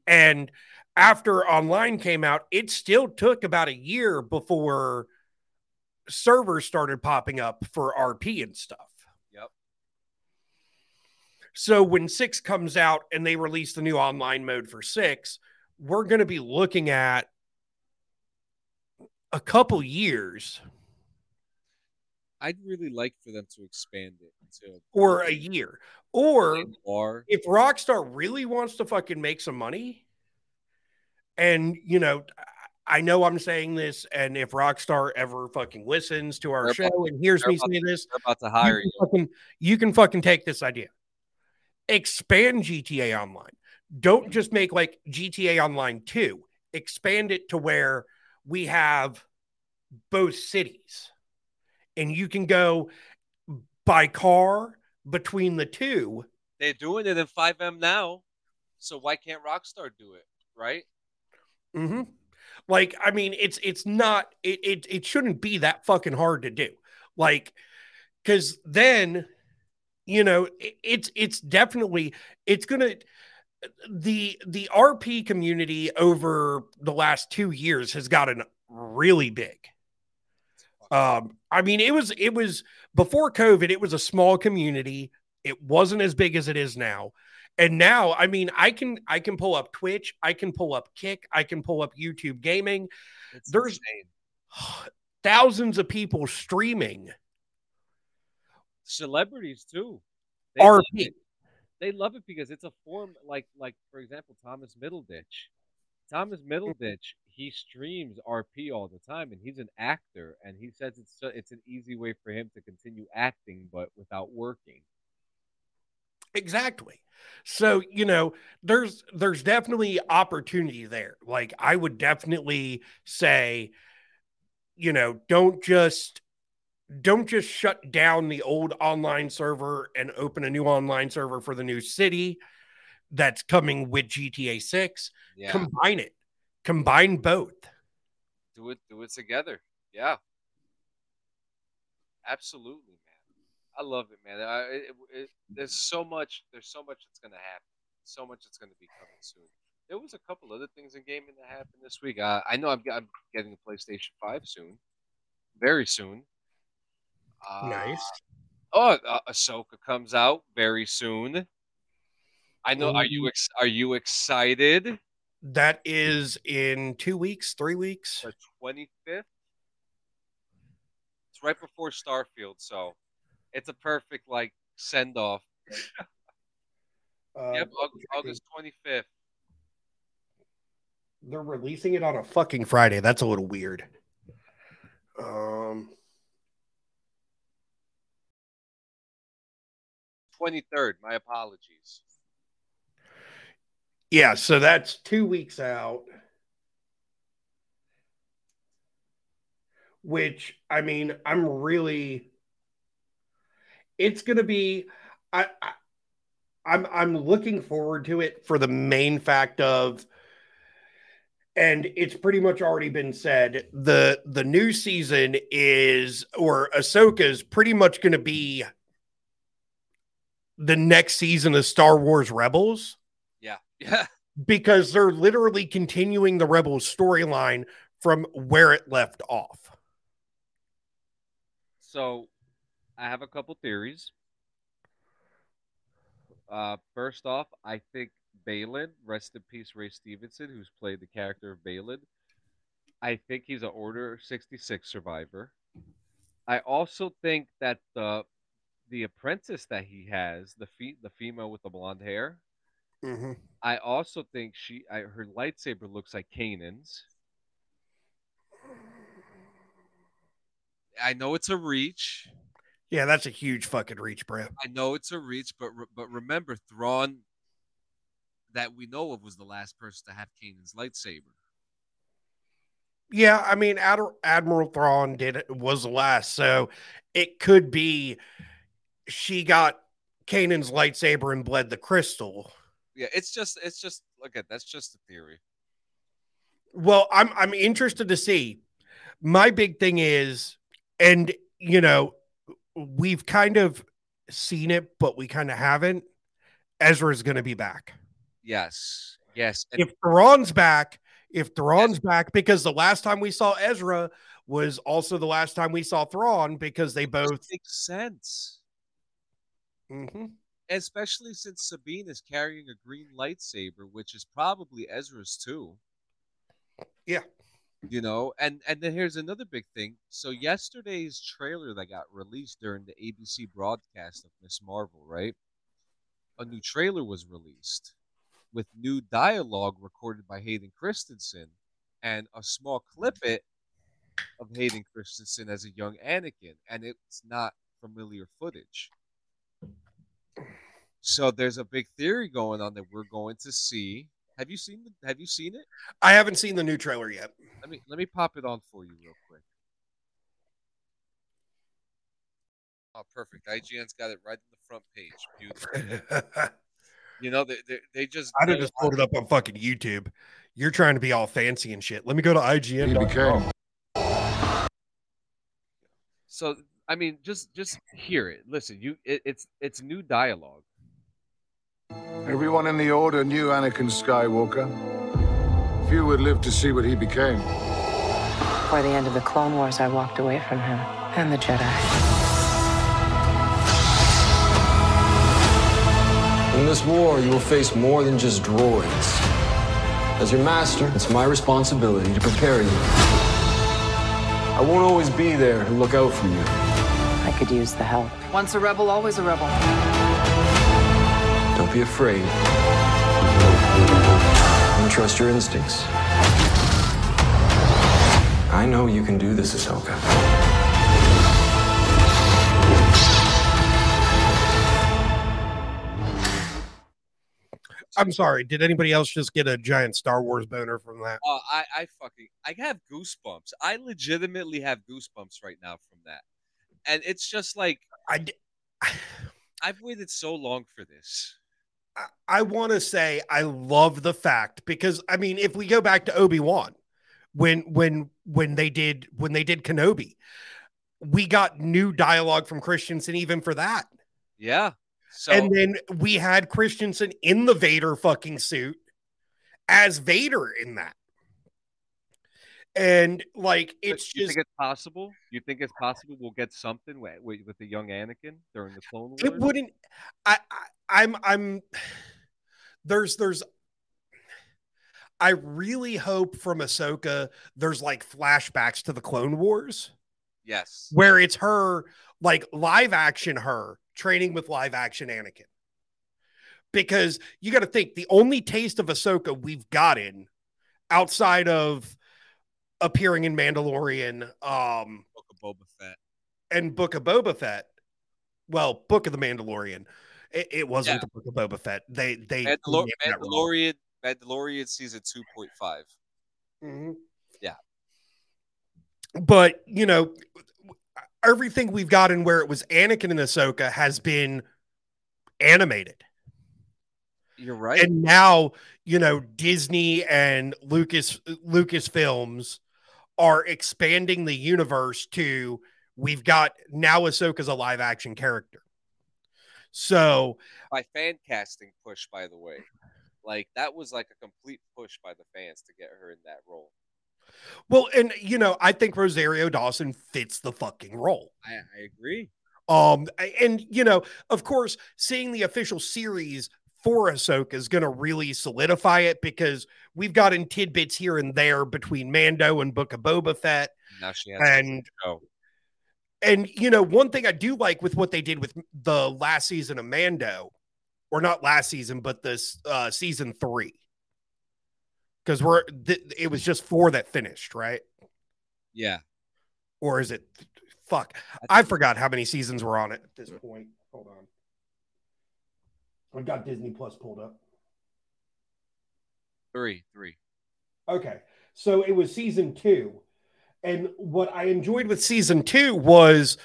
And after Online came out, it still took about a year before servers started popping up for RP and stuff. Yep. So when 6 comes out and they release the new online mode for 6, we're going to be looking at a couple years. I'd really like for them to expand it to a year. Or if Rockstar really wants to fucking make some money, and, you know, I know I'm saying this, and if Rockstar ever fucking listens to our show and hears me say this, they're about to hire you. You can fucking take this idea. Expand GTA Online. Don't just make like GTA Online 2. Expand it to where we have both cities. And you can go by car between the two. They're doing it in 5M now. So why can't Rockstar do it, right? Mm-hmm. Like, I mean, it shouldn't be that fucking hard to do. Like, because then, you know, the RP community over the last 2 years has gotten really big. I mean, it was before COVID, it was a small community. It wasn't as big as it is now. And now, I mean, I can pull up Twitch. I can pull up Kick. I can pull up YouTube gaming. There's thousands of people streaming. Celebrities too. RP. They love it because it's a form like, for example, Thomas Middleditch, he streams RP all the time, and he's an actor, and he says it's an easy way for him to continue acting, but without working. Exactly. So, you know, there's definitely opportunity there. Like, I would definitely say, you know, don't just shut down the old online server and open a new online server for the new city that's coming with GTA 6. Yeah. Combine it. Combine both. Do it together. Yeah. Absolutely, man. I love it, man. There's so much that's going to happen. So much that's going to be coming soon. There was a couple other things in gaming that happened this week. I know I'm getting a PlayStation 5 soon. Very soon. Nice. Ahsoka comes out very soon. I know. Are you excited? That is in 2 weeks, 3 weeks. The 25th. It's right before Starfield, so it's a perfect like send off. Yep, August 25th. They're releasing it on a fucking Friday. That's a little weird. Um, 23rd. My apologies. Yeah, so that's 2 weeks out, which, I mean, I'm really, it's going to be, I'm looking forward to it for the main fact of, and it's pretty much already been said, the new season is, or Ahsoka's pretty much going to be the next season of Star Wars Rebels. Yeah, because they're literally continuing the Rebels storyline from where it left off. So, I have a couple theories. First off, I think Balin, rest in peace, Ray Stevenson, who's played the character of Balin. I think he's an Order 66 survivor. I also think that the apprentice that he has, the female with the blonde hair. Mm-hmm. I also think her lightsaber looks like Kanan's. I know it's a reach. Yeah, that's a huge fucking reach, bro. I know it's a reach, but remember, Thrawn, that we know of, was the last person to have Kanan's lightsaber. Yeah, I mean, Admiral Thrawn was the last, so it could be she got Kanan's lightsaber and bled the crystal. Yeah, it's just look at that's just a theory. Well, I'm interested to see. My big thing is, and you know, we've kind of seen it, but we kind of haven't. Ezra's going to be back. Yes. Yes. And if Thrawn's back, because the last time we saw Ezra was also the last time we saw Thrawn, because they both make sense. Mm-hmm. Especially since Sabine is carrying a green lightsaber, which is probably Ezra's too. Yeah. You know, and then here's another big thing. So yesterday's trailer that got released during the ABC broadcast of Miss Marvel, right? A new trailer was released with new dialogue recorded by Hayden Christensen and a small clip of Hayden Christensen as a young Anakin, and it's not familiar footage. So there's a big theory going on that we're going to see. Have you seen it? I haven't seen the new trailer yet. Let me pop it on for you real quick. Oh, perfect. IGN's got it right on the front page. Beautiful. You know, they just... I'd have just pulled it up on fucking YouTube. You're trying to be all fancy and shit. Let me go to IGN.com. So, I mean, just hear it. Listen, it's new dialogue. Everyone in the Order knew Anakin Skywalker. Few would live to see what he became. By the end of the Clone Wars, I walked away from him and the Jedi. In this war, you will face more than just droids. As your master, it's my responsibility to prepare you. I won't always be there to look out for you. I could use the help. Once a rebel, always a rebel. Don't be afraid. And trust your instincts. I know you can do this, Ahsoka. I'm sorry. Did anybody else just get a giant Star Wars boner from that? Oh, I have goosebumps. I legitimately have goosebumps right now from that. And it's just like... I've waited so long for this. I want to say I love the fact, because I mean, if we go back to Obi-Wan, when they did Kenobi, we got new dialogue from Christensen even for that. Yeah. So, and then we had Christensen in the Vader fucking suit as Vader in that. And like, it's just... You think it's possible we'll get something with the young Anakin during the Clone Wars? It wouldn't... I'm... There's... I really hope from Ahsoka there's like flashbacks to the Clone Wars. Yes. Where it's her, like live action her, training with live action Anakin. Because you got to think, the only taste of Ahsoka we've gotten outside of appearing in Mandalorian, Book of Boba Fett, and Book of Boba Fett. Well, Book of the Mandalorian. It wasn't the Book of Boba Fett. They Mandalorian season 2.5. Mm-hmm. Yeah, but you know, everything we've gotten where it was Anakin and Ahsoka has been animated. You're right. And now you know Disney and Lucasfilms are expanding the universe to, we've got now Ahsoka's a live action character. So by fan casting push, by the way, like that was like a complete push by the fans to get her in that role. Well, and you know, I think Rosario Dawson fits the fucking role. I agree. And you know, of course, seeing the official series for Ahsoka is going to really solidify it, because we've gotten tidbits here and there between Mando and Book of Boba Fett. And you know, one thing I do like with what they did with the last season of Mando, or not last season, but this season 3, because it was just 4 that finished, right? Yeah. Or is it? Fuck, I forgot how many seasons were on it at this point. Hold on. I've got Disney Plus pulled up. 3. Okay. So it was season 2. And what I enjoyed with season 2 was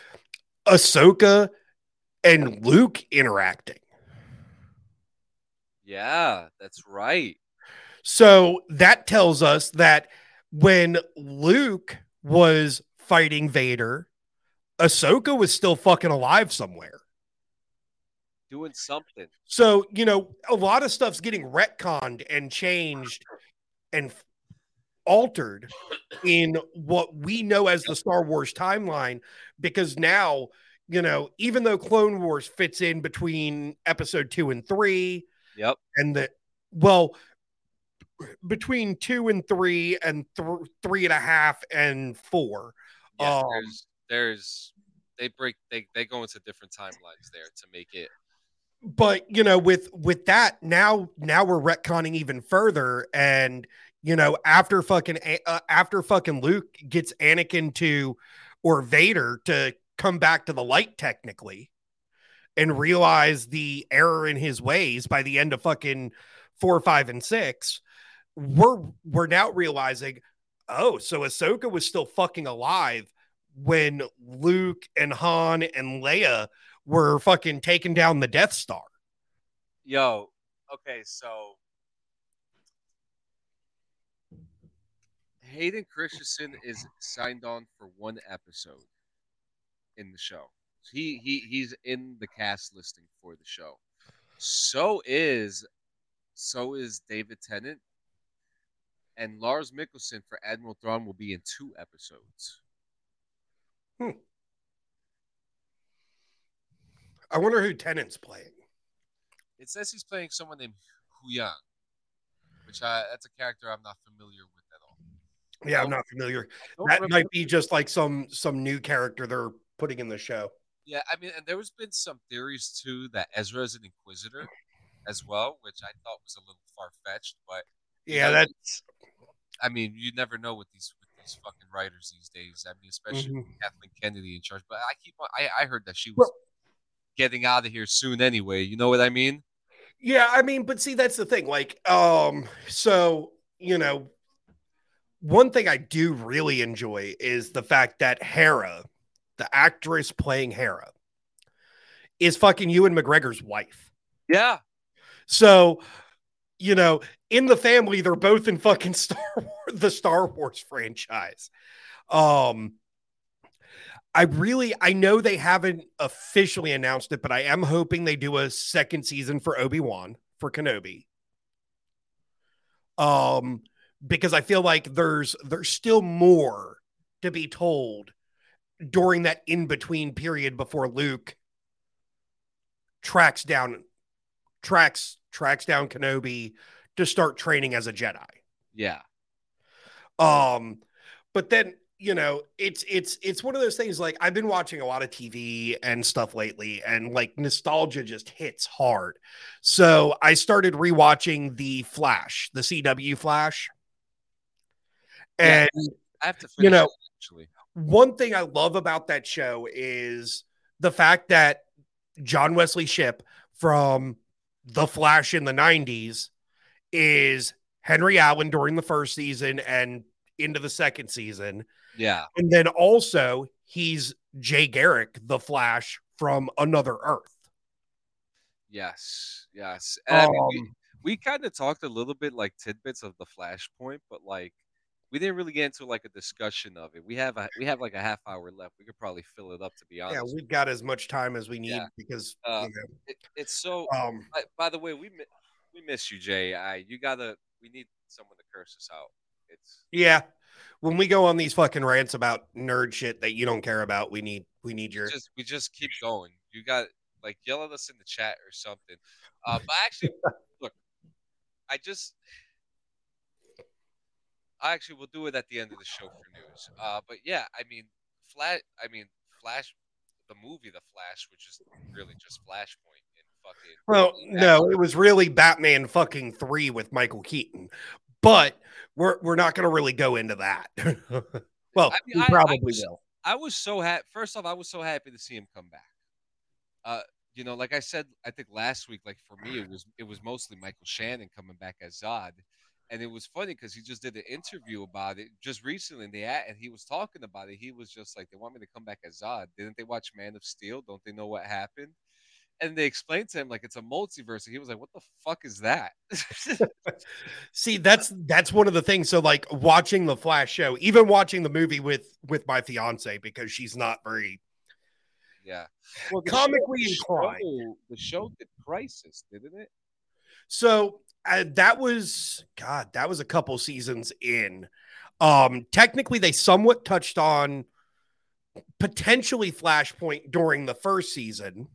Ahsoka and Luke interacting. Yeah, that's right. So that tells us that when Luke was fighting Vader, Ahsoka was still fucking alive somewhere. Doing something. So, you know, a lot of stuff's getting retconned and changed and altered in what we know as the Star Wars timeline, because now, you know, even though Clone Wars fits in between episode 2 and 3, yep, and the, well, between 2 and 3 and 3.5 and 4, yeah, there's they go into different timelines there to make it. But you know, with that now we're retconning even further, and you know, after fucking Luke gets Anakin to, or Vader to come back to the light technically, and realize the error in his ways by the end of fucking 4, 5, and 6, we're now realizing, oh, so Ahsoka was still fucking alive when Luke and Han and Leia were fucking taking down the Death Star. Yo, okay, so Hayden Christensen is signed on for 1 episode in the show. He's in the cast listing for the show. So is David Tennant, and Lars Mikkelsen for Admiral Thrawn will be in 2 episodes. Hmm. I wonder who Tennant's playing. It says he's playing someone named Huyang, which that's a character I'm not familiar with at all. Yeah, I'm not familiar. That might be just like some new character they're putting in the show. Yeah, I mean, and there's been some theories too that Ezra's an Inquisitor as well, which I thought was a little far-fetched, but yeah, that's, I mean, you never know with these fucking writers these days. I mean, especially with Kathleen Kennedy in charge, but I heard that she was getting out of here soon anyway. You know what I mean? Yeah, I mean, but see, that's the thing. Like, so, you know, one thing I do really enjoy is the fact that Hera, the actress playing Hera, is fucking Ewan McGregor's wife. Yeah. So, you know, in the family, they're both in fucking Star Wars franchise. I know they haven't officially announced it, but I am hoping they do a second season for Obi-Wan, for Kenobi. Because I feel like there's still more to be told during that in-between period before Luke tracks down Kenobi to start training as a Jedi. Yeah. But then, you know, it's one of those things, like, I've been watching a lot of TV and stuff lately, and like nostalgia just hits hard. So I started rewatching The Flash, the CW Flash. And, yeah, I have to finish, you know, it, actually. One thing I love about that show is the fact that John Wesley Shipp from The Flash in the 90s is Henry Allen during the first season and into the second season. Yeah. And then also he's Jay Garrick, The Flash from Another Earth. Yes. And I mean, we kind of talked a little bit like tidbits of the Flashpoint, but like, we didn't really get into like a discussion of it. We have like a half hour left. We could probably fill it up, to be honest. Yeah, we've got as much time as we need, because you know, it's so. By the way, we miss you, Jay. We need someone to curse us out. When we go on these fucking rants about nerd shit that you don't care about, we need your. We just keep going. You got, like, yell at us in the chat or something. But actually, look, I we'll do it at the end of the show for news. But yeah, I mean, Flash, the movie, The Flash, which is really just Flashpoint and fucking. Well, no, it was really Batman fucking 3 with Michael Keaton, but we're not gonna really go into that. Well, I mean, we probably will. I was so happy. First off, I was so happy to see him come back. You know, like I said, I think last week, like for me, it was mostly Michael Shannon coming back as Zod. And it was funny because he just did an interview about it just recently. And he was talking about it. He was just like, they want me to come back as Zod. Didn't they watch Man of Steel? Don't they know what happened? And they explained to him, like, it's a multiverse. And he was like, what the fuck is that? See, that's one of the things. So, like, watching the Flash show, even watching the movie with my fiance, because she's not very well, comically inclined. The show did Crisis, didn't it? So that was, God, that was a couple seasons in. Technically, they somewhat touched on potentially Flashpoint during the first season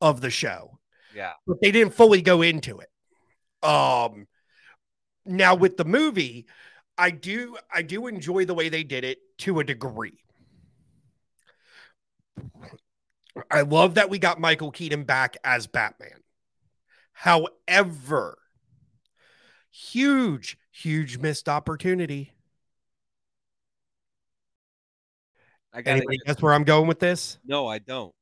of the show. Yeah. But they didn't fully go into it. Now with the movie, I do enjoy the way they did it to a degree. I love that we got Michael Keaton back as Batman. However, huge missed opportunity. Anybody guess where I'm going with this? No, I don't.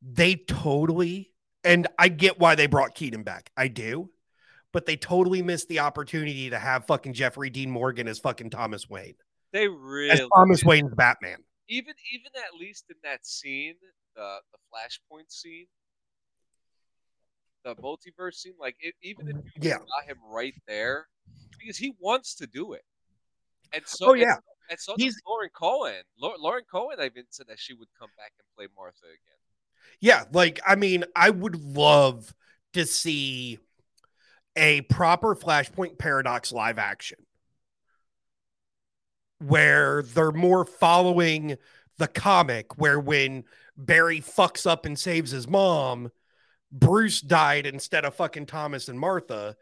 They totally, and I get why they brought Keaton back. I do. But they totally missed the opportunity to have fucking Jeffrey Dean Morgan as fucking Thomas Wayne. They really as Thomas Wayne's Batman. Even at least in that scene, the Flashpoint scene, the multiverse scene, like even if you got him right there, because he wants to do it. And so and so does Lauren Cohen. Lauren Cohen even said that she would come back and play Martha again. Yeah, like, I mean, I would love to see a proper Flashpoint Paradox live action where they're more following the comic, where when Barry fucks up and saves his mom, Bruce died instead of fucking Thomas and Martha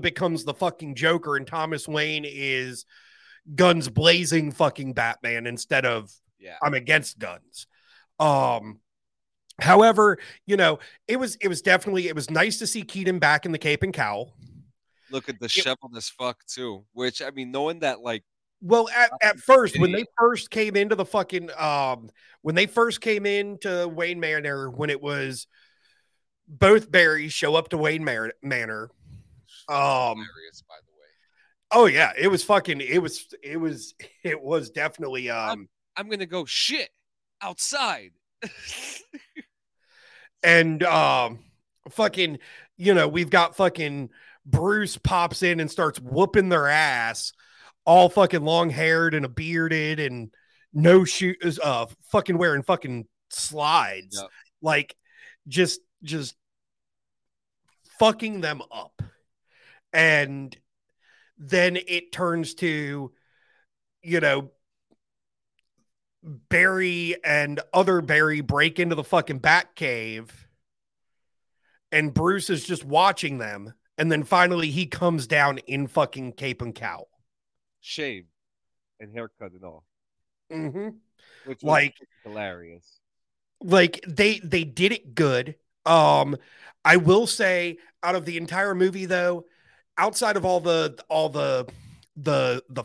becomes the fucking Joker, and Thomas Wayne is guns blazing fucking Batman instead of I'm against guns. However, you know, it was nice to see Keaton back in the cape and cowl. Look at the disheveled as fuck too, which, I mean, knowing that, like, well, at first, when they first came into the fucking, when they first came into Wayne Manor, when it was both Barrys show up to Wayne Manor. Hilarious, by the way. Oh yeah. It was definitely, I'm going to go shit outside. And fucking, you know, we've got fucking Bruce pops in and starts whooping their ass, all fucking long haired and a bearded and no shoes, fucking wearing fucking slides, like just fucking them up. And then it turns to, you know, Barry and other Barry break into the fucking Batcave, and Bruce is just watching them, and then finally he comes down in fucking cape and cowl, shave and haircut and all. Mm-hmm. Which was, like, hilarious. Like, they did it good. I will say, out of the entire movie though, outside of all the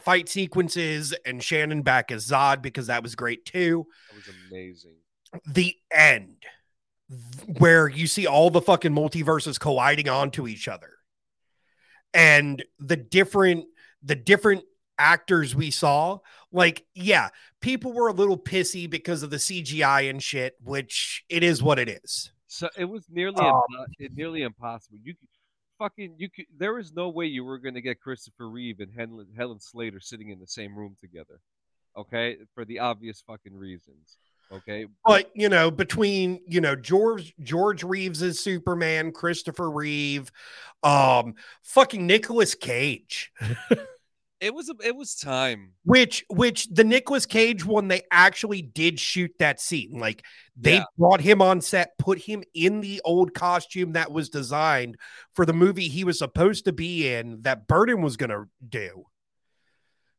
fight sequences and Shannon back as Zod, because that was great too. That was amazing. The end where you see all the fucking multiverses colliding onto each other, and the different actors we saw, like, yeah, people were a little pissy because of the CGI and shit, which it is what it is. So it was nearly impossible. There is no way you were going to get Christopher Reeve and Helen Slater sitting in the same room together, okay? For the obvious fucking reasons, okay? But, you know, between, you know, George Reeves as Superman, Christopher Reeve, fucking Nicolas Cage. It was time. Which the Nicolas Cage one, they actually did shoot that scene. Like, they brought him on set, put him in the old costume that was designed for the movie he was supposed to be in, that Burton was going to do,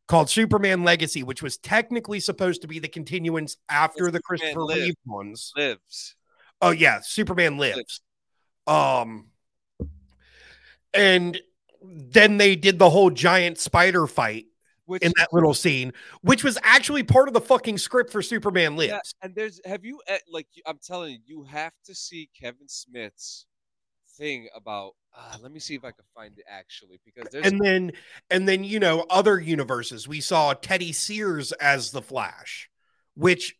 called Superman Legacy, which was technically supposed to be the continuance after the Christopher Reeve ones. Lives. Oh yeah, Superman Lives. And then they did the whole giant spider fight in that little scene, which was actually part of the fucking script for Superman Lives. Yeah, and I'm telling you, you have to see Kevin Smith's thing about let me see if I can find it actually, because there's and then you know, other universes. We saw Teddy Sears as the Flash, which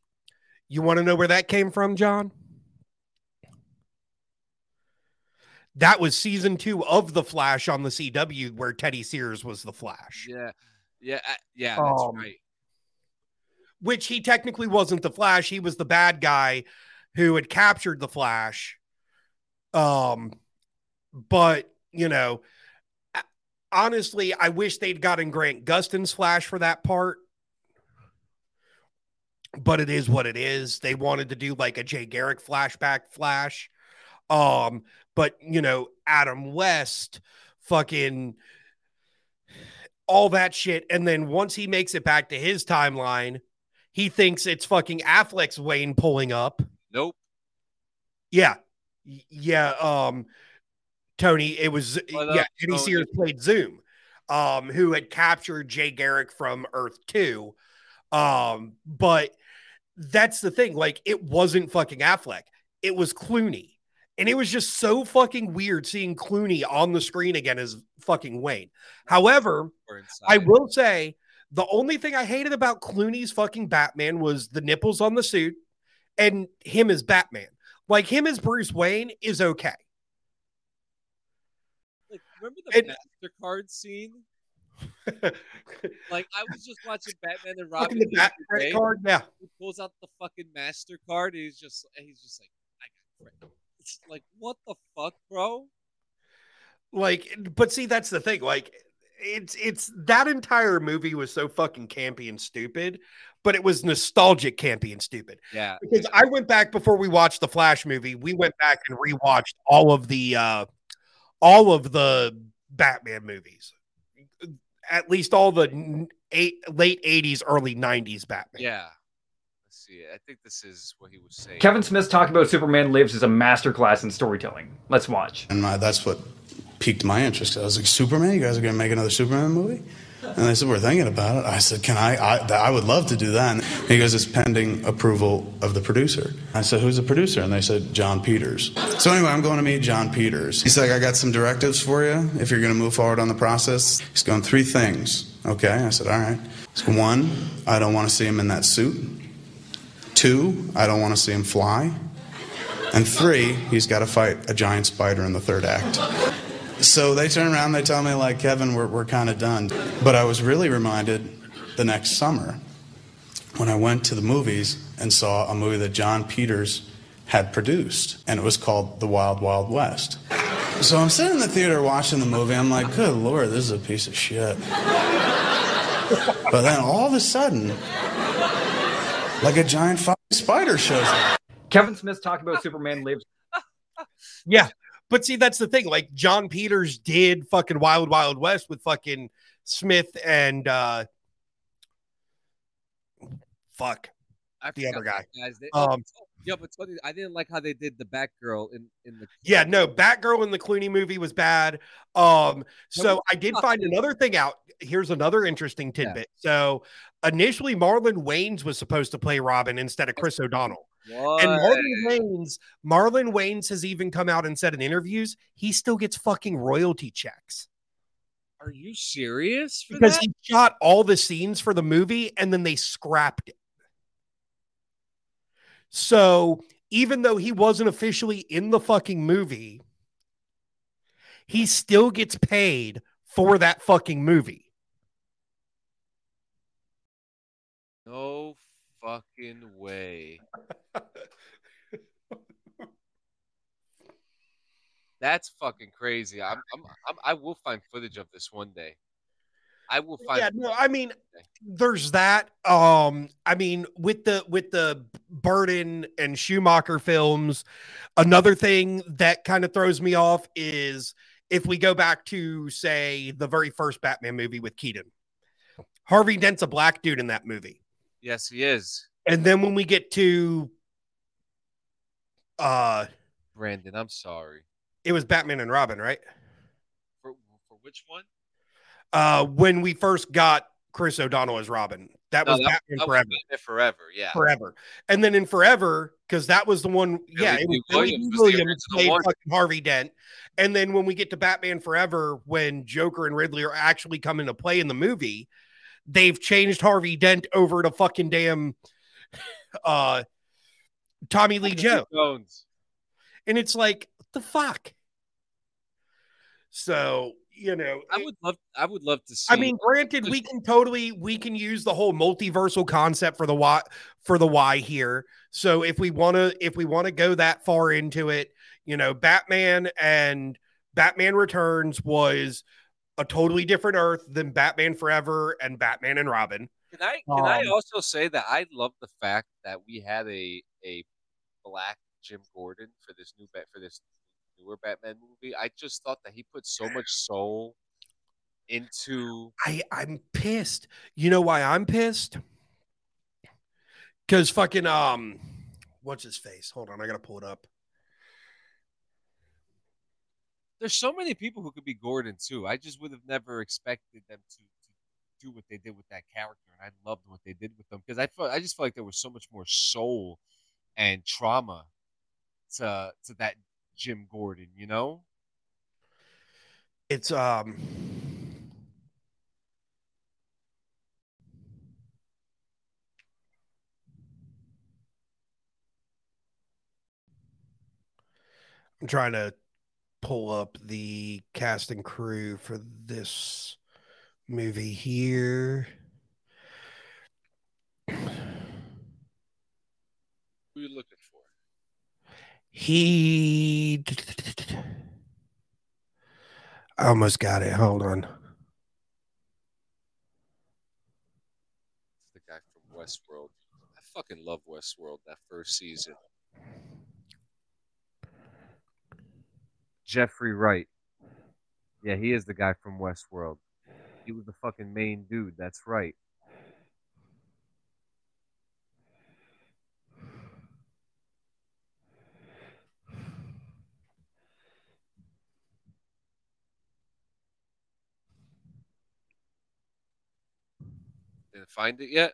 you want to know where that came from, John? That was season 2 of The Flash on the CW, where Teddy Sears was the Flash. Yeah, that's right. Which he technically wasn't the Flash. He was the bad guy who had captured the Flash. But, you know, honestly, I wish they'd gotten Grant Gustin's Flash for that part. But it is what it is. They wanted to do like a Jay Garrick flashback Flash. But, you know, Adam West, fucking all that shit. And then once he makes it back to his timeline, he thinks it's fucking Affleck's Wayne pulling up. Nope. Yeah. Tony, it was, Eddie Sears played Zoom, who had captured Jay Garrick from Earth 2. But that's the thing. Like, it wasn't fucking Affleck. It was Clooney. And it was just so fucking weird seeing Clooney on the screen again as fucking Wayne. However, I will say the only thing I hated about Clooney's fucking Batman was the nipples on the suit and him as Batman. Like, him as Bruce Wayne is okay. Like, remember the MasterCard scene? Like, I was just watching Batman and Robin. The Batman card, yeah. He pulls out the fucking MasterCard and he's just like, I got it. Like, what the fuck, bro? Like, but see, that's the thing. Like, it's that entire movie was so fucking campy and stupid, but it was nostalgic campy and stupid. Yeah. Because I went back before we watched the Flash movie. We went back and rewatched all of the Batman movies, at least all the late 80s, early 90s Batman. Yeah. I think this is what he was saying. Kevin Smith's talking about Superman Lives is a masterclass in storytelling. Let's watch. And that's what piqued my interest. I was like, Superman? You guys are going to make another Superman movie? And they said, we're thinking about it. I said, can I would love to do that. And he goes, it's pending approval of the producer. I said, who's the producer? And they said, John Peters. So anyway, I'm going to meet John Peters. He's like, I got some directives for you if you're going to move forward on the process. He's going, 3 things. Okay. I said, all right. He's going, 1, I don't want to see him in that suit. 2, I don't want to see him fly. And 3, he's got to fight a giant spider in the 3rd act. So they turn around, they tell me, like, Kevin, we're kind of done. But I was really reminded the next summer when I went to the movies and saw a movie that John Peters had produced, and it was called The Wild Wild West. So I'm sitting in the theater watching the movie, I'm like, good Lord, this is a piece of shit. But then all of a sudden, like a giant spider shows up. Kevin Smith's talking about Superman Lives. Yeah, but see, that's the thing. Like, John Peters did fucking Wild Wild West with fucking Smith and the other guy. Yeah, but it's funny. I didn't like how they did the Batgirl in the. Yeah, no, Batgirl in the Clooney movie was bad. So I did find another thing out. Here's another interesting tidbit. Yeah. So initially, Marlon Wayans was supposed to play Robin instead of Chris O'Donnell. What? And Marlon Wayans has even come out and said in interviews he still gets fucking royalty checks. Are you serious? Because he shot all the scenes for the movie and then they scrapped it. So even though he wasn't officially in the fucking movie, he still gets paid for that fucking movie. No fucking way. That's fucking crazy. I will find footage of this one day. I will find. Yeah, no, I mean, there's that. I mean, with the Burton and Schumacher films, another thing that kind of throws me off is if we go back to, say, the very first Batman movie with Keaton. Harvey Dent's a black dude in that movie. Yes, he is. And then when we get to Brandon, I'm sorry. It was Batman and Robin, right? For which one? When we first got Chris O'Donnell as Robin, That was Batman Forever. And then in Forever, because that was the one, Billy Williams played fucking Harvey Dent. And then when we get to Batman Forever, when Joker and Riddler are actually come into play in the movie, they've changed Harvey Dent over to fucking damn Tommy Lee Jones. And it's like, what the fuck? So, you know, I would love to see. I mean, granted, we can use the whole multiversal concept for the why here. So if we want to go that far into it, you know, Batman and Batman Returns was a totally different Earth than Batman Forever and Batman and Robin. Can I also say that I love the fact that we had a black Jim Gordon for this newer Batman movie. I just thought that he put so much soul into. I'm pissed. You know why I'm pissed? Because fucking what's his face? Hold on, I gotta pull it up. There's so many people who could be Gordon too. I just would have never expected them to do what they did with that character, and I loved what they did with them because I just felt like there was so much more soul and trauma to that Jim Gordon, you know? It's I'm trying to pull up the cast and crew for this movie here. Who are you looking for? I almost got it. Hold on. It's the guy from Westworld. I fucking love Westworld, that first season. Jeffrey Wright. Yeah, he is the guy from Westworld. He was the fucking main dude. That's right. Didn't find it yet?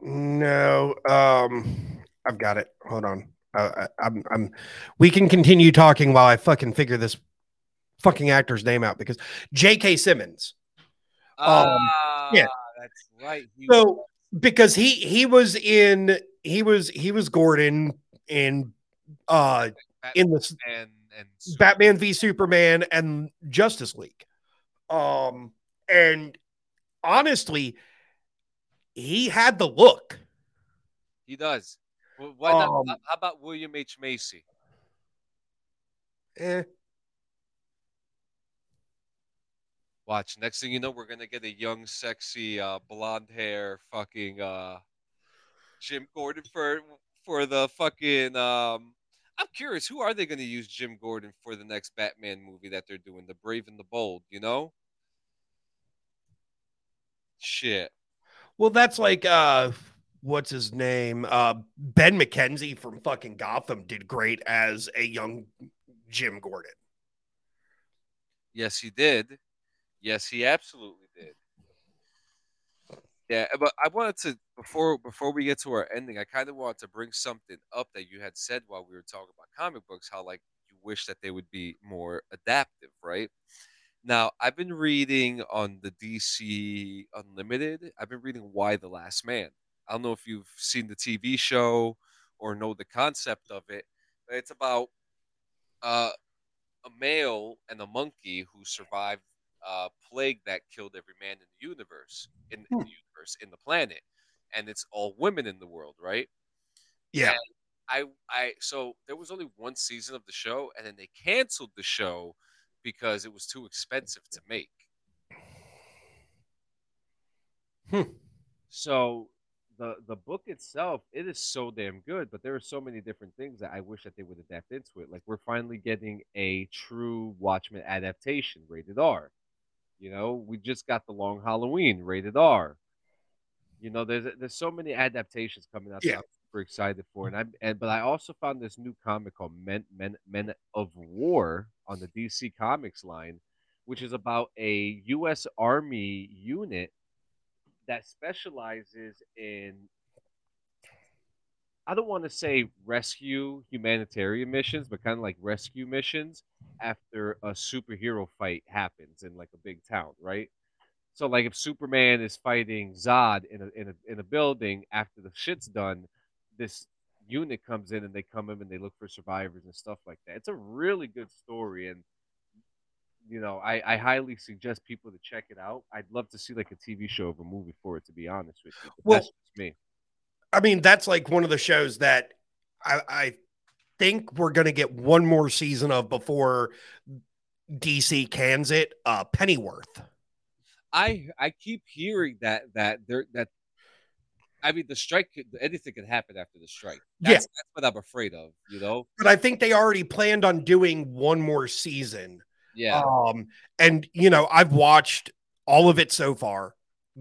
No. I've got it. Hold on. We can continue talking while I fucking figure this fucking actor's name out because J.K. Simmons. Yeah, that's right. So because he was Gordon in Batman v Superman and Justice League. And honestly, he had the look. He does. Well, why not? How about William H. Macy? Watch. Next thing you know, we're going to get a young, sexy, blonde hair fucking Jim Gordon for the fucking... I'm curious, who are they going to use Jim Gordon for the next Batman movie that they're doing? The Brave and the Bold, you know? Shit. Well, that's like... what's his name? Ben McKenzie from fucking Gotham did great as a young Jim Gordon. Yes, he did. Yes, he absolutely did. Yeah, but I wanted to, before we get to our ending, I kind of wanted to bring something up that you had said while we were talking about comic books, how like you wish that they would be more adaptive, right? Now, I've been reading on the DC Unlimited, I've been reading Why the Last Man. I don't know if you've seen the TV show or know the concept of it. But it's about a male and a monkey who survived a plague that killed every man in the universe, in the planet, and it's all women in the world, right? Yeah. And so there was only one season of the show, and then they canceled the show because it was too expensive to make. So. The book itself, it is so damn good, but there are so many different things that I wish that they would adapt into it. Like, we're finally getting a true Watchmen adaptation, rated R. You know, we just got The Long Halloween, rated R. You know, there's so many adaptations coming out that I'm super excited for. But I also found this new comic called Men of War on the DC Comics line, which is about a U.S. Army unit that specializes in, I don't want to say rescue humanitarian missions, but kind of like rescue missions after a superhero fight happens in like a big town, right? So like if Superman is fighting Zod in a building, after the shit's done, this unit comes in and they come in and they look for survivors and stuff like that. It's a really good story, and you know, I highly suggest people to check it out. I'd love to see like a TV show or a movie for it, to be honest with you. Well, that's just me. I mean, that's like one of the shows that I think we're gonna get one more season of before DC cans it. Pennyworth. I keep hearing that I mean, the strike, anything could happen after the strike. That's what I'm afraid of, you know? But I think they already planned on doing one more season. Yeah. And, you know, I've watched all of it so far.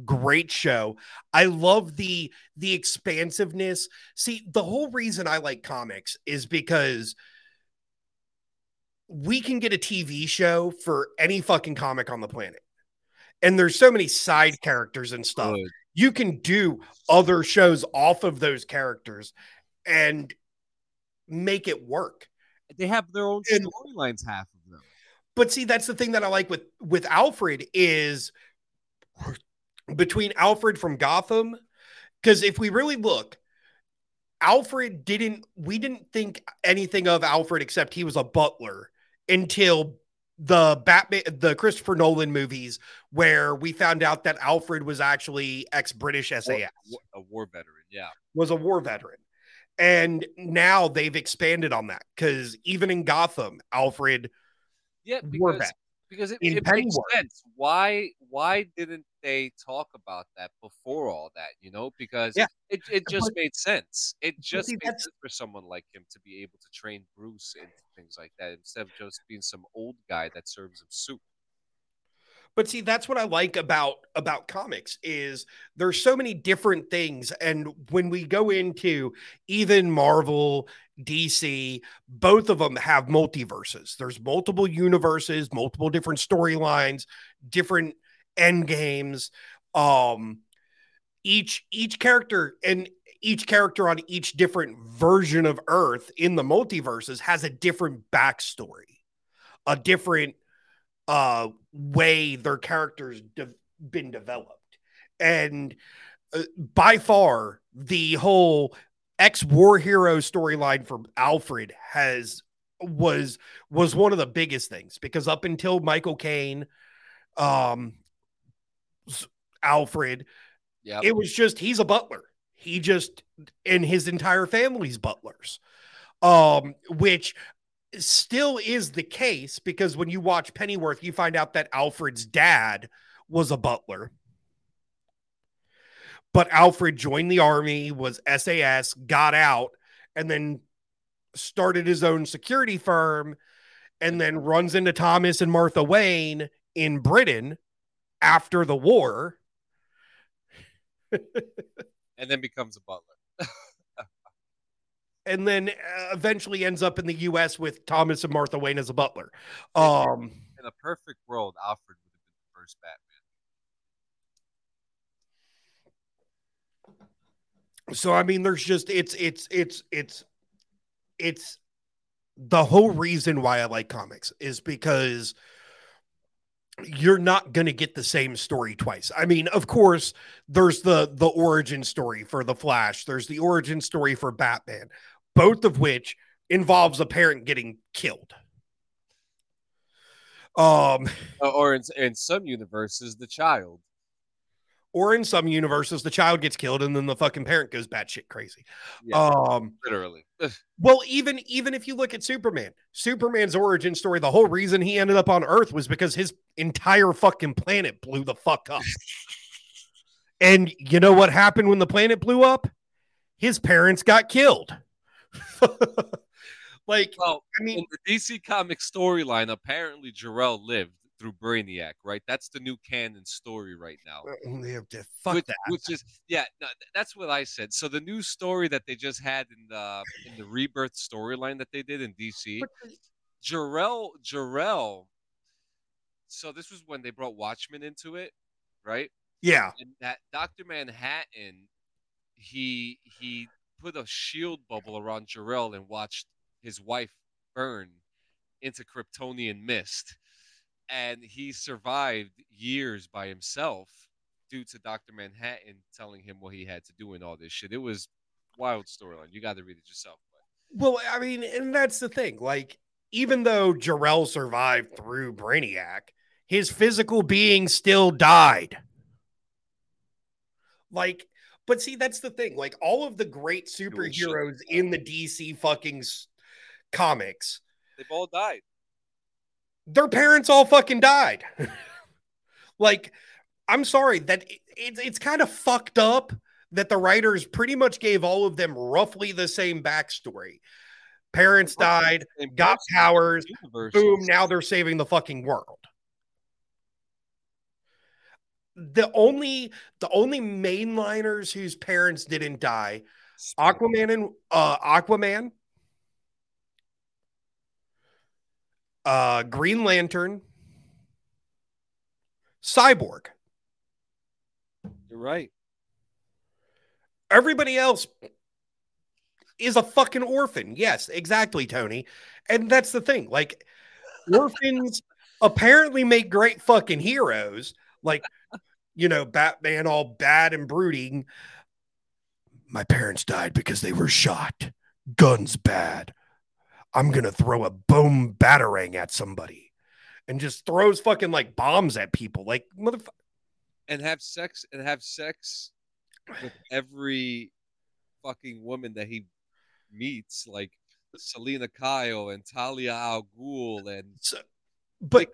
Great show. I love the expansiveness. See, the whole reason I like comics is because we can get a TV show for any fucking comic on the planet. And there's so many side characters and stuff. Good. You can do other shows off of those characters and make it work. They have their own storylines, half of them. But see, that's the thing that I like with Alfred is between Alfred from Gotham, because if we really look, we didn't think anything of Alfred except he was a butler until the Christopher Nolan movies, where we found out that Alfred was actually ex-British SAS. A war veteran, yeah. Was a war veteran. And now they've expanded on that, because even in Gotham, Alfred... Yeah, because it makes sense. Why didn't they talk about that before all that, you know? Because it just made sense. It just made sense for someone like him to be able to train Bruce and things like that instead of just being some old guy that serves him soup. But see, that's what I like about comics is there's so many different things. And when we go into even Marvel, DC, both of them have multiverses. There's multiple universes, multiple different storylines, different end games. Each character and each character on each different version of Earth in the multiverses has a different backstory, a different way their characters been developed. And by far, the whole ex-war hero storyline for Alfred was one of the biggest things, because up until Michael Caine, Alfred, it was just, he's a butler. He just, and his entire family's butlers, which still is the case, because when you watch Pennyworth, you find out that Alfred's dad was a butler. But Alfred joined the army, was SAS, got out, and then started his own security firm, and then runs into Thomas and Martha Wayne in Britain after the war. And then becomes a butler. And then eventually ends up in the U.S. with Thomas and Martha Wayne as a butler. In a perfect world, Alfred would have been the first Batman. So I mean, there's just it's the whole reason why I like comics is because you're not going to get the same story twice. I mean, of course, there's the origin story for the Flash. There's the origin story for Batman, both of which involves a parent getting killed. Or in some universes, the child. Or in some universes, the child gets killed and then the fucking parent goes batshit crazy. Yeah, literally. Well, even if you look at Superman, Superman's origin story, the whole reason he ended up on Earth was because his entire fucking planet blew the fuck up. And you know what happened when the planet blew up? His parents got killed. Like, well, I mean, in the DC Comics storyline, apparently Jor-El lived through Brainiac, right? That's the new canon story right now. That's what I said. So the new story that they just had in the Rebirth storyline that they did in DC, Jor-El. So this was when they brought Watchmen into it, right? Yeah. And that Dr. Manhattan, he put a shield bubble around Jarrell and watched his wife burn into Kryptonian mist. And he survived years by himself due to Dr. Manhattan telling him what he had to do and all this shit. It was wild storyline. You got to read it yourself. But. Well, I mean, and that's the thing. Like, even though Jarrell survived through Brainiac, his physical being still died. Like, but see, that's the thing. Like, all of the great superheroes in the DC fucking comics, they've all died. Their parents all fucking died. Like, I'm sorry that it's kind of fucked up that the writers pretty much gave all of them roughly the same backstory. Parents died, got powers, boom, now they're saving the fucking world. The only mainliners whose parents didn't die, Aquaman and Green Lantern, Cyborg. You're right. Everybody else is a fucking orphan. Yes, exactly, Tony. And that's the thing. Like, orphans apparently make great fucking heroes. Like, you know, Batman, all bad and brooding. My parents died because they were shot. Guns bad. I'm going to throw a boom batarang at somebody, and just throws fucking like bombs at people, like motherfucker, and have sex with every fucking woman that he meets, like Selena Kyle and Talia al Ghul and the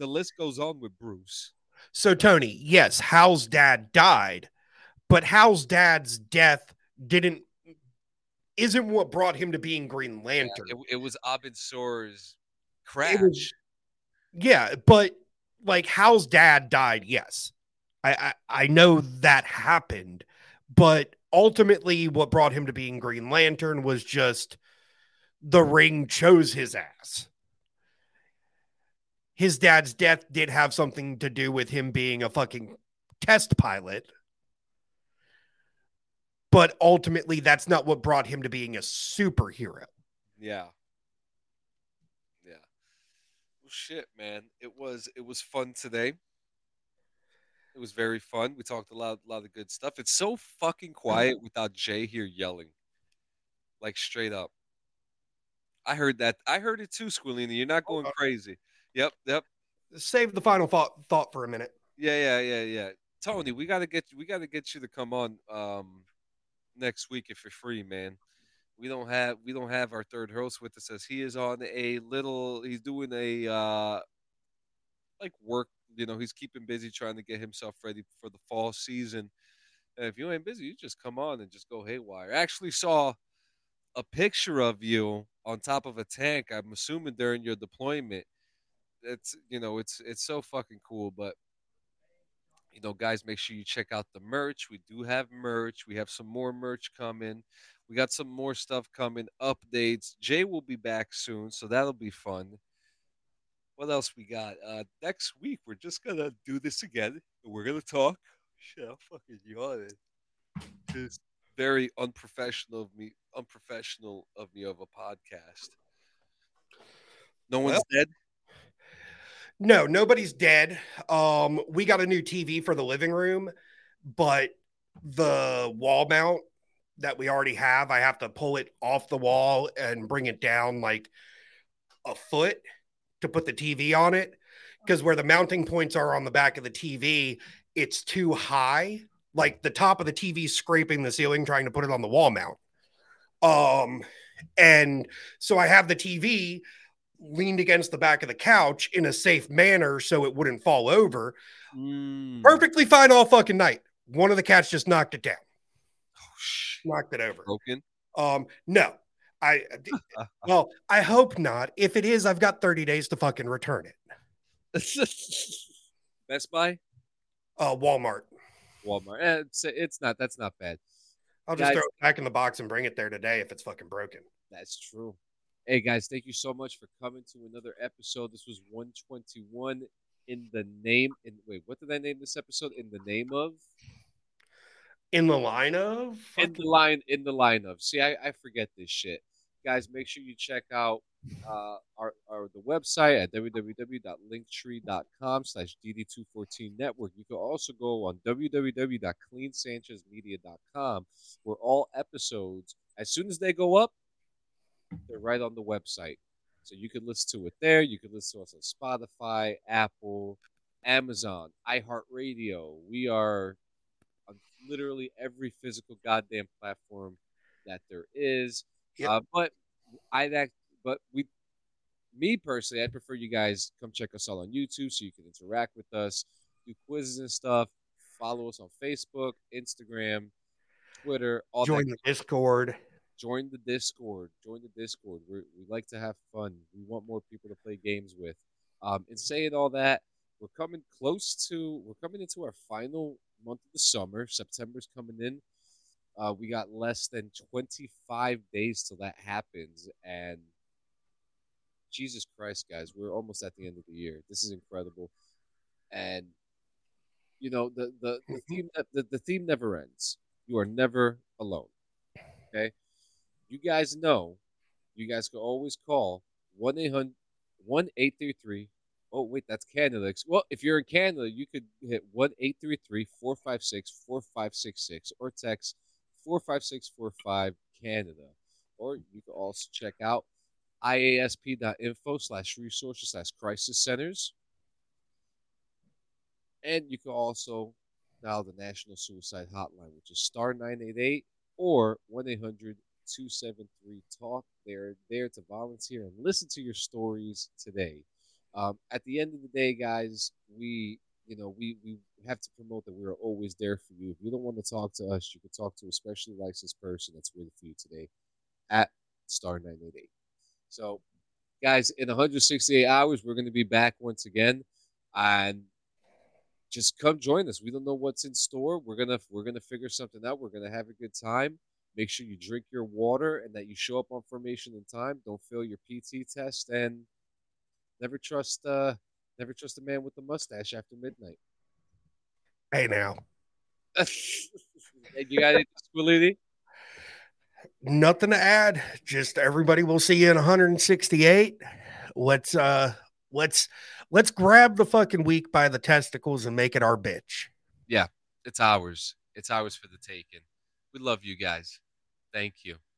list goes on with Bruce. So Tony, yes, Hal's dad died, but Hal's dad's death isn't what brought him to being Green Lantern. Yeah, it was Abin Sur's crash. But like Hal's dad died, yes. I know that happened, but ultimately what brought him to being Green Lantern was just the ring chose his ass. His dad's death did have something to do with him being a fucking test pilot. But ultimately, that's not what brought him to being a superhero. Yeah. Yeah. Well, shit, man. It was fun today. It was very fun. We talked a lot of good stuff. It's so fucking quiet without Jay here yelling. Like, straight up. I heard that. I heard it too, Squilina. You're not going crazy. Yep. Save the final thought for a minute. Yeah. Tony, we gotta get you to come on next week if you're free, man. We don't have our third host with us, as he is on he's doing work, you know, he's keeping busy trying to get himself ready for the fall season. And if you ain't busy, you just come on and just go haywire. I actually saw a picture of you on top of a tank, I'm assuming during your deployment. That's, you know, it's so fucking cool, but you know, guys, make sure you check out the merch. We do have merch. We have some more merch coming. We got some more stuff coming, updates. Jay will be back soon, so that'll be fun. What else we got? Next week, we're just going to do this again. We're going to talk. Shit, I'm fucking yawning. It's very unprofessional of me of a podcast. No one's dead. No, nobody's dead. We got a new TV for the living room, but the wall mount that we already have, I have to pull it off the wall and bring it down like a foot to put the TV on it, because where the mounting points are on the back of the TV, it's too high. Like the top of the TV scraping the ceiling trying to put it on the wall mount. And so I have the TV leaned against the back of the couch in a safe manner so it wouldn't fall over. Perfectly fine all fucking night. One of the cats just knocked it down. Oh, knocked it over. Broken? No. Well, I hope not. If it is, I've got 30 days to fucking return it. Best Buy? Walmart. That's not bad. I'll just throw it back in the box and bring it there today if it's fucking broken. That's true. Hey, guys, thank you so much for coming to another episode. This was 121. What did I name this episode? In the name of? In the line of? In the line of. See, I forget this shit. Guys, make sure you check out the website at www.linktree.com/DD214Network. You can also go on www.cleansanchezmedia.com, where all episodes, as soon as they go up, they're right on the website. So you can listen to it there. You can listen to us on Spotify, Apple, Amazon, iHeartRadio. We are on literally every physical goddamn platform that there is. Yep. Me personally, I prefer you guys come check us out on YouTube so you can interact with us, do quizzes and stuff, follow us on Facebook, Instagram, Twitter, all that. Join the Discord. We like to have fun. We want more people to play games with. And saying all that, we're coming into our final month of the summer. September's coming in. We got less than 25 days till that happens. And Jesus Christ, guys, we're almost at the end of the year. This is incredible. And, you know, the theme never ends. You are never alone. Okay? You guys know, you guys can always call 1-833. Oh, wait, that's Canada. Well, if you're in Canada, you could hit 1-833-456-4566 or text 45645 Canada. Or you can also check out iasp.info/resources/crisis centers. And you can also dial the National Suicide Hotline, which is *988 or 1-800-273-TALK. They're there to volunteer and listen to your stories today. At the end of the day, guys, we have to promote that we are always there for you. If you don't want to talk to us, you can talk to a specially licensed person that's with you today at *988. So, guys, in 168 hours, we're going to be back once again, and just come join us. We don't know what's in store. We're gonna figure something out. We're gonna have a good time. Make sure you drink your water and that you show up on formation in time. Don't fail your PT test, and never trust a man with a mustache after midnight. Hey, now. You got it, Squilly? Nothing to add. Just everybody will see you in 168. Let's grab the fucking week by the testicles and make it our bitch. Yeah, it's ours. It's ours for the taking. We love you guys. Thank you.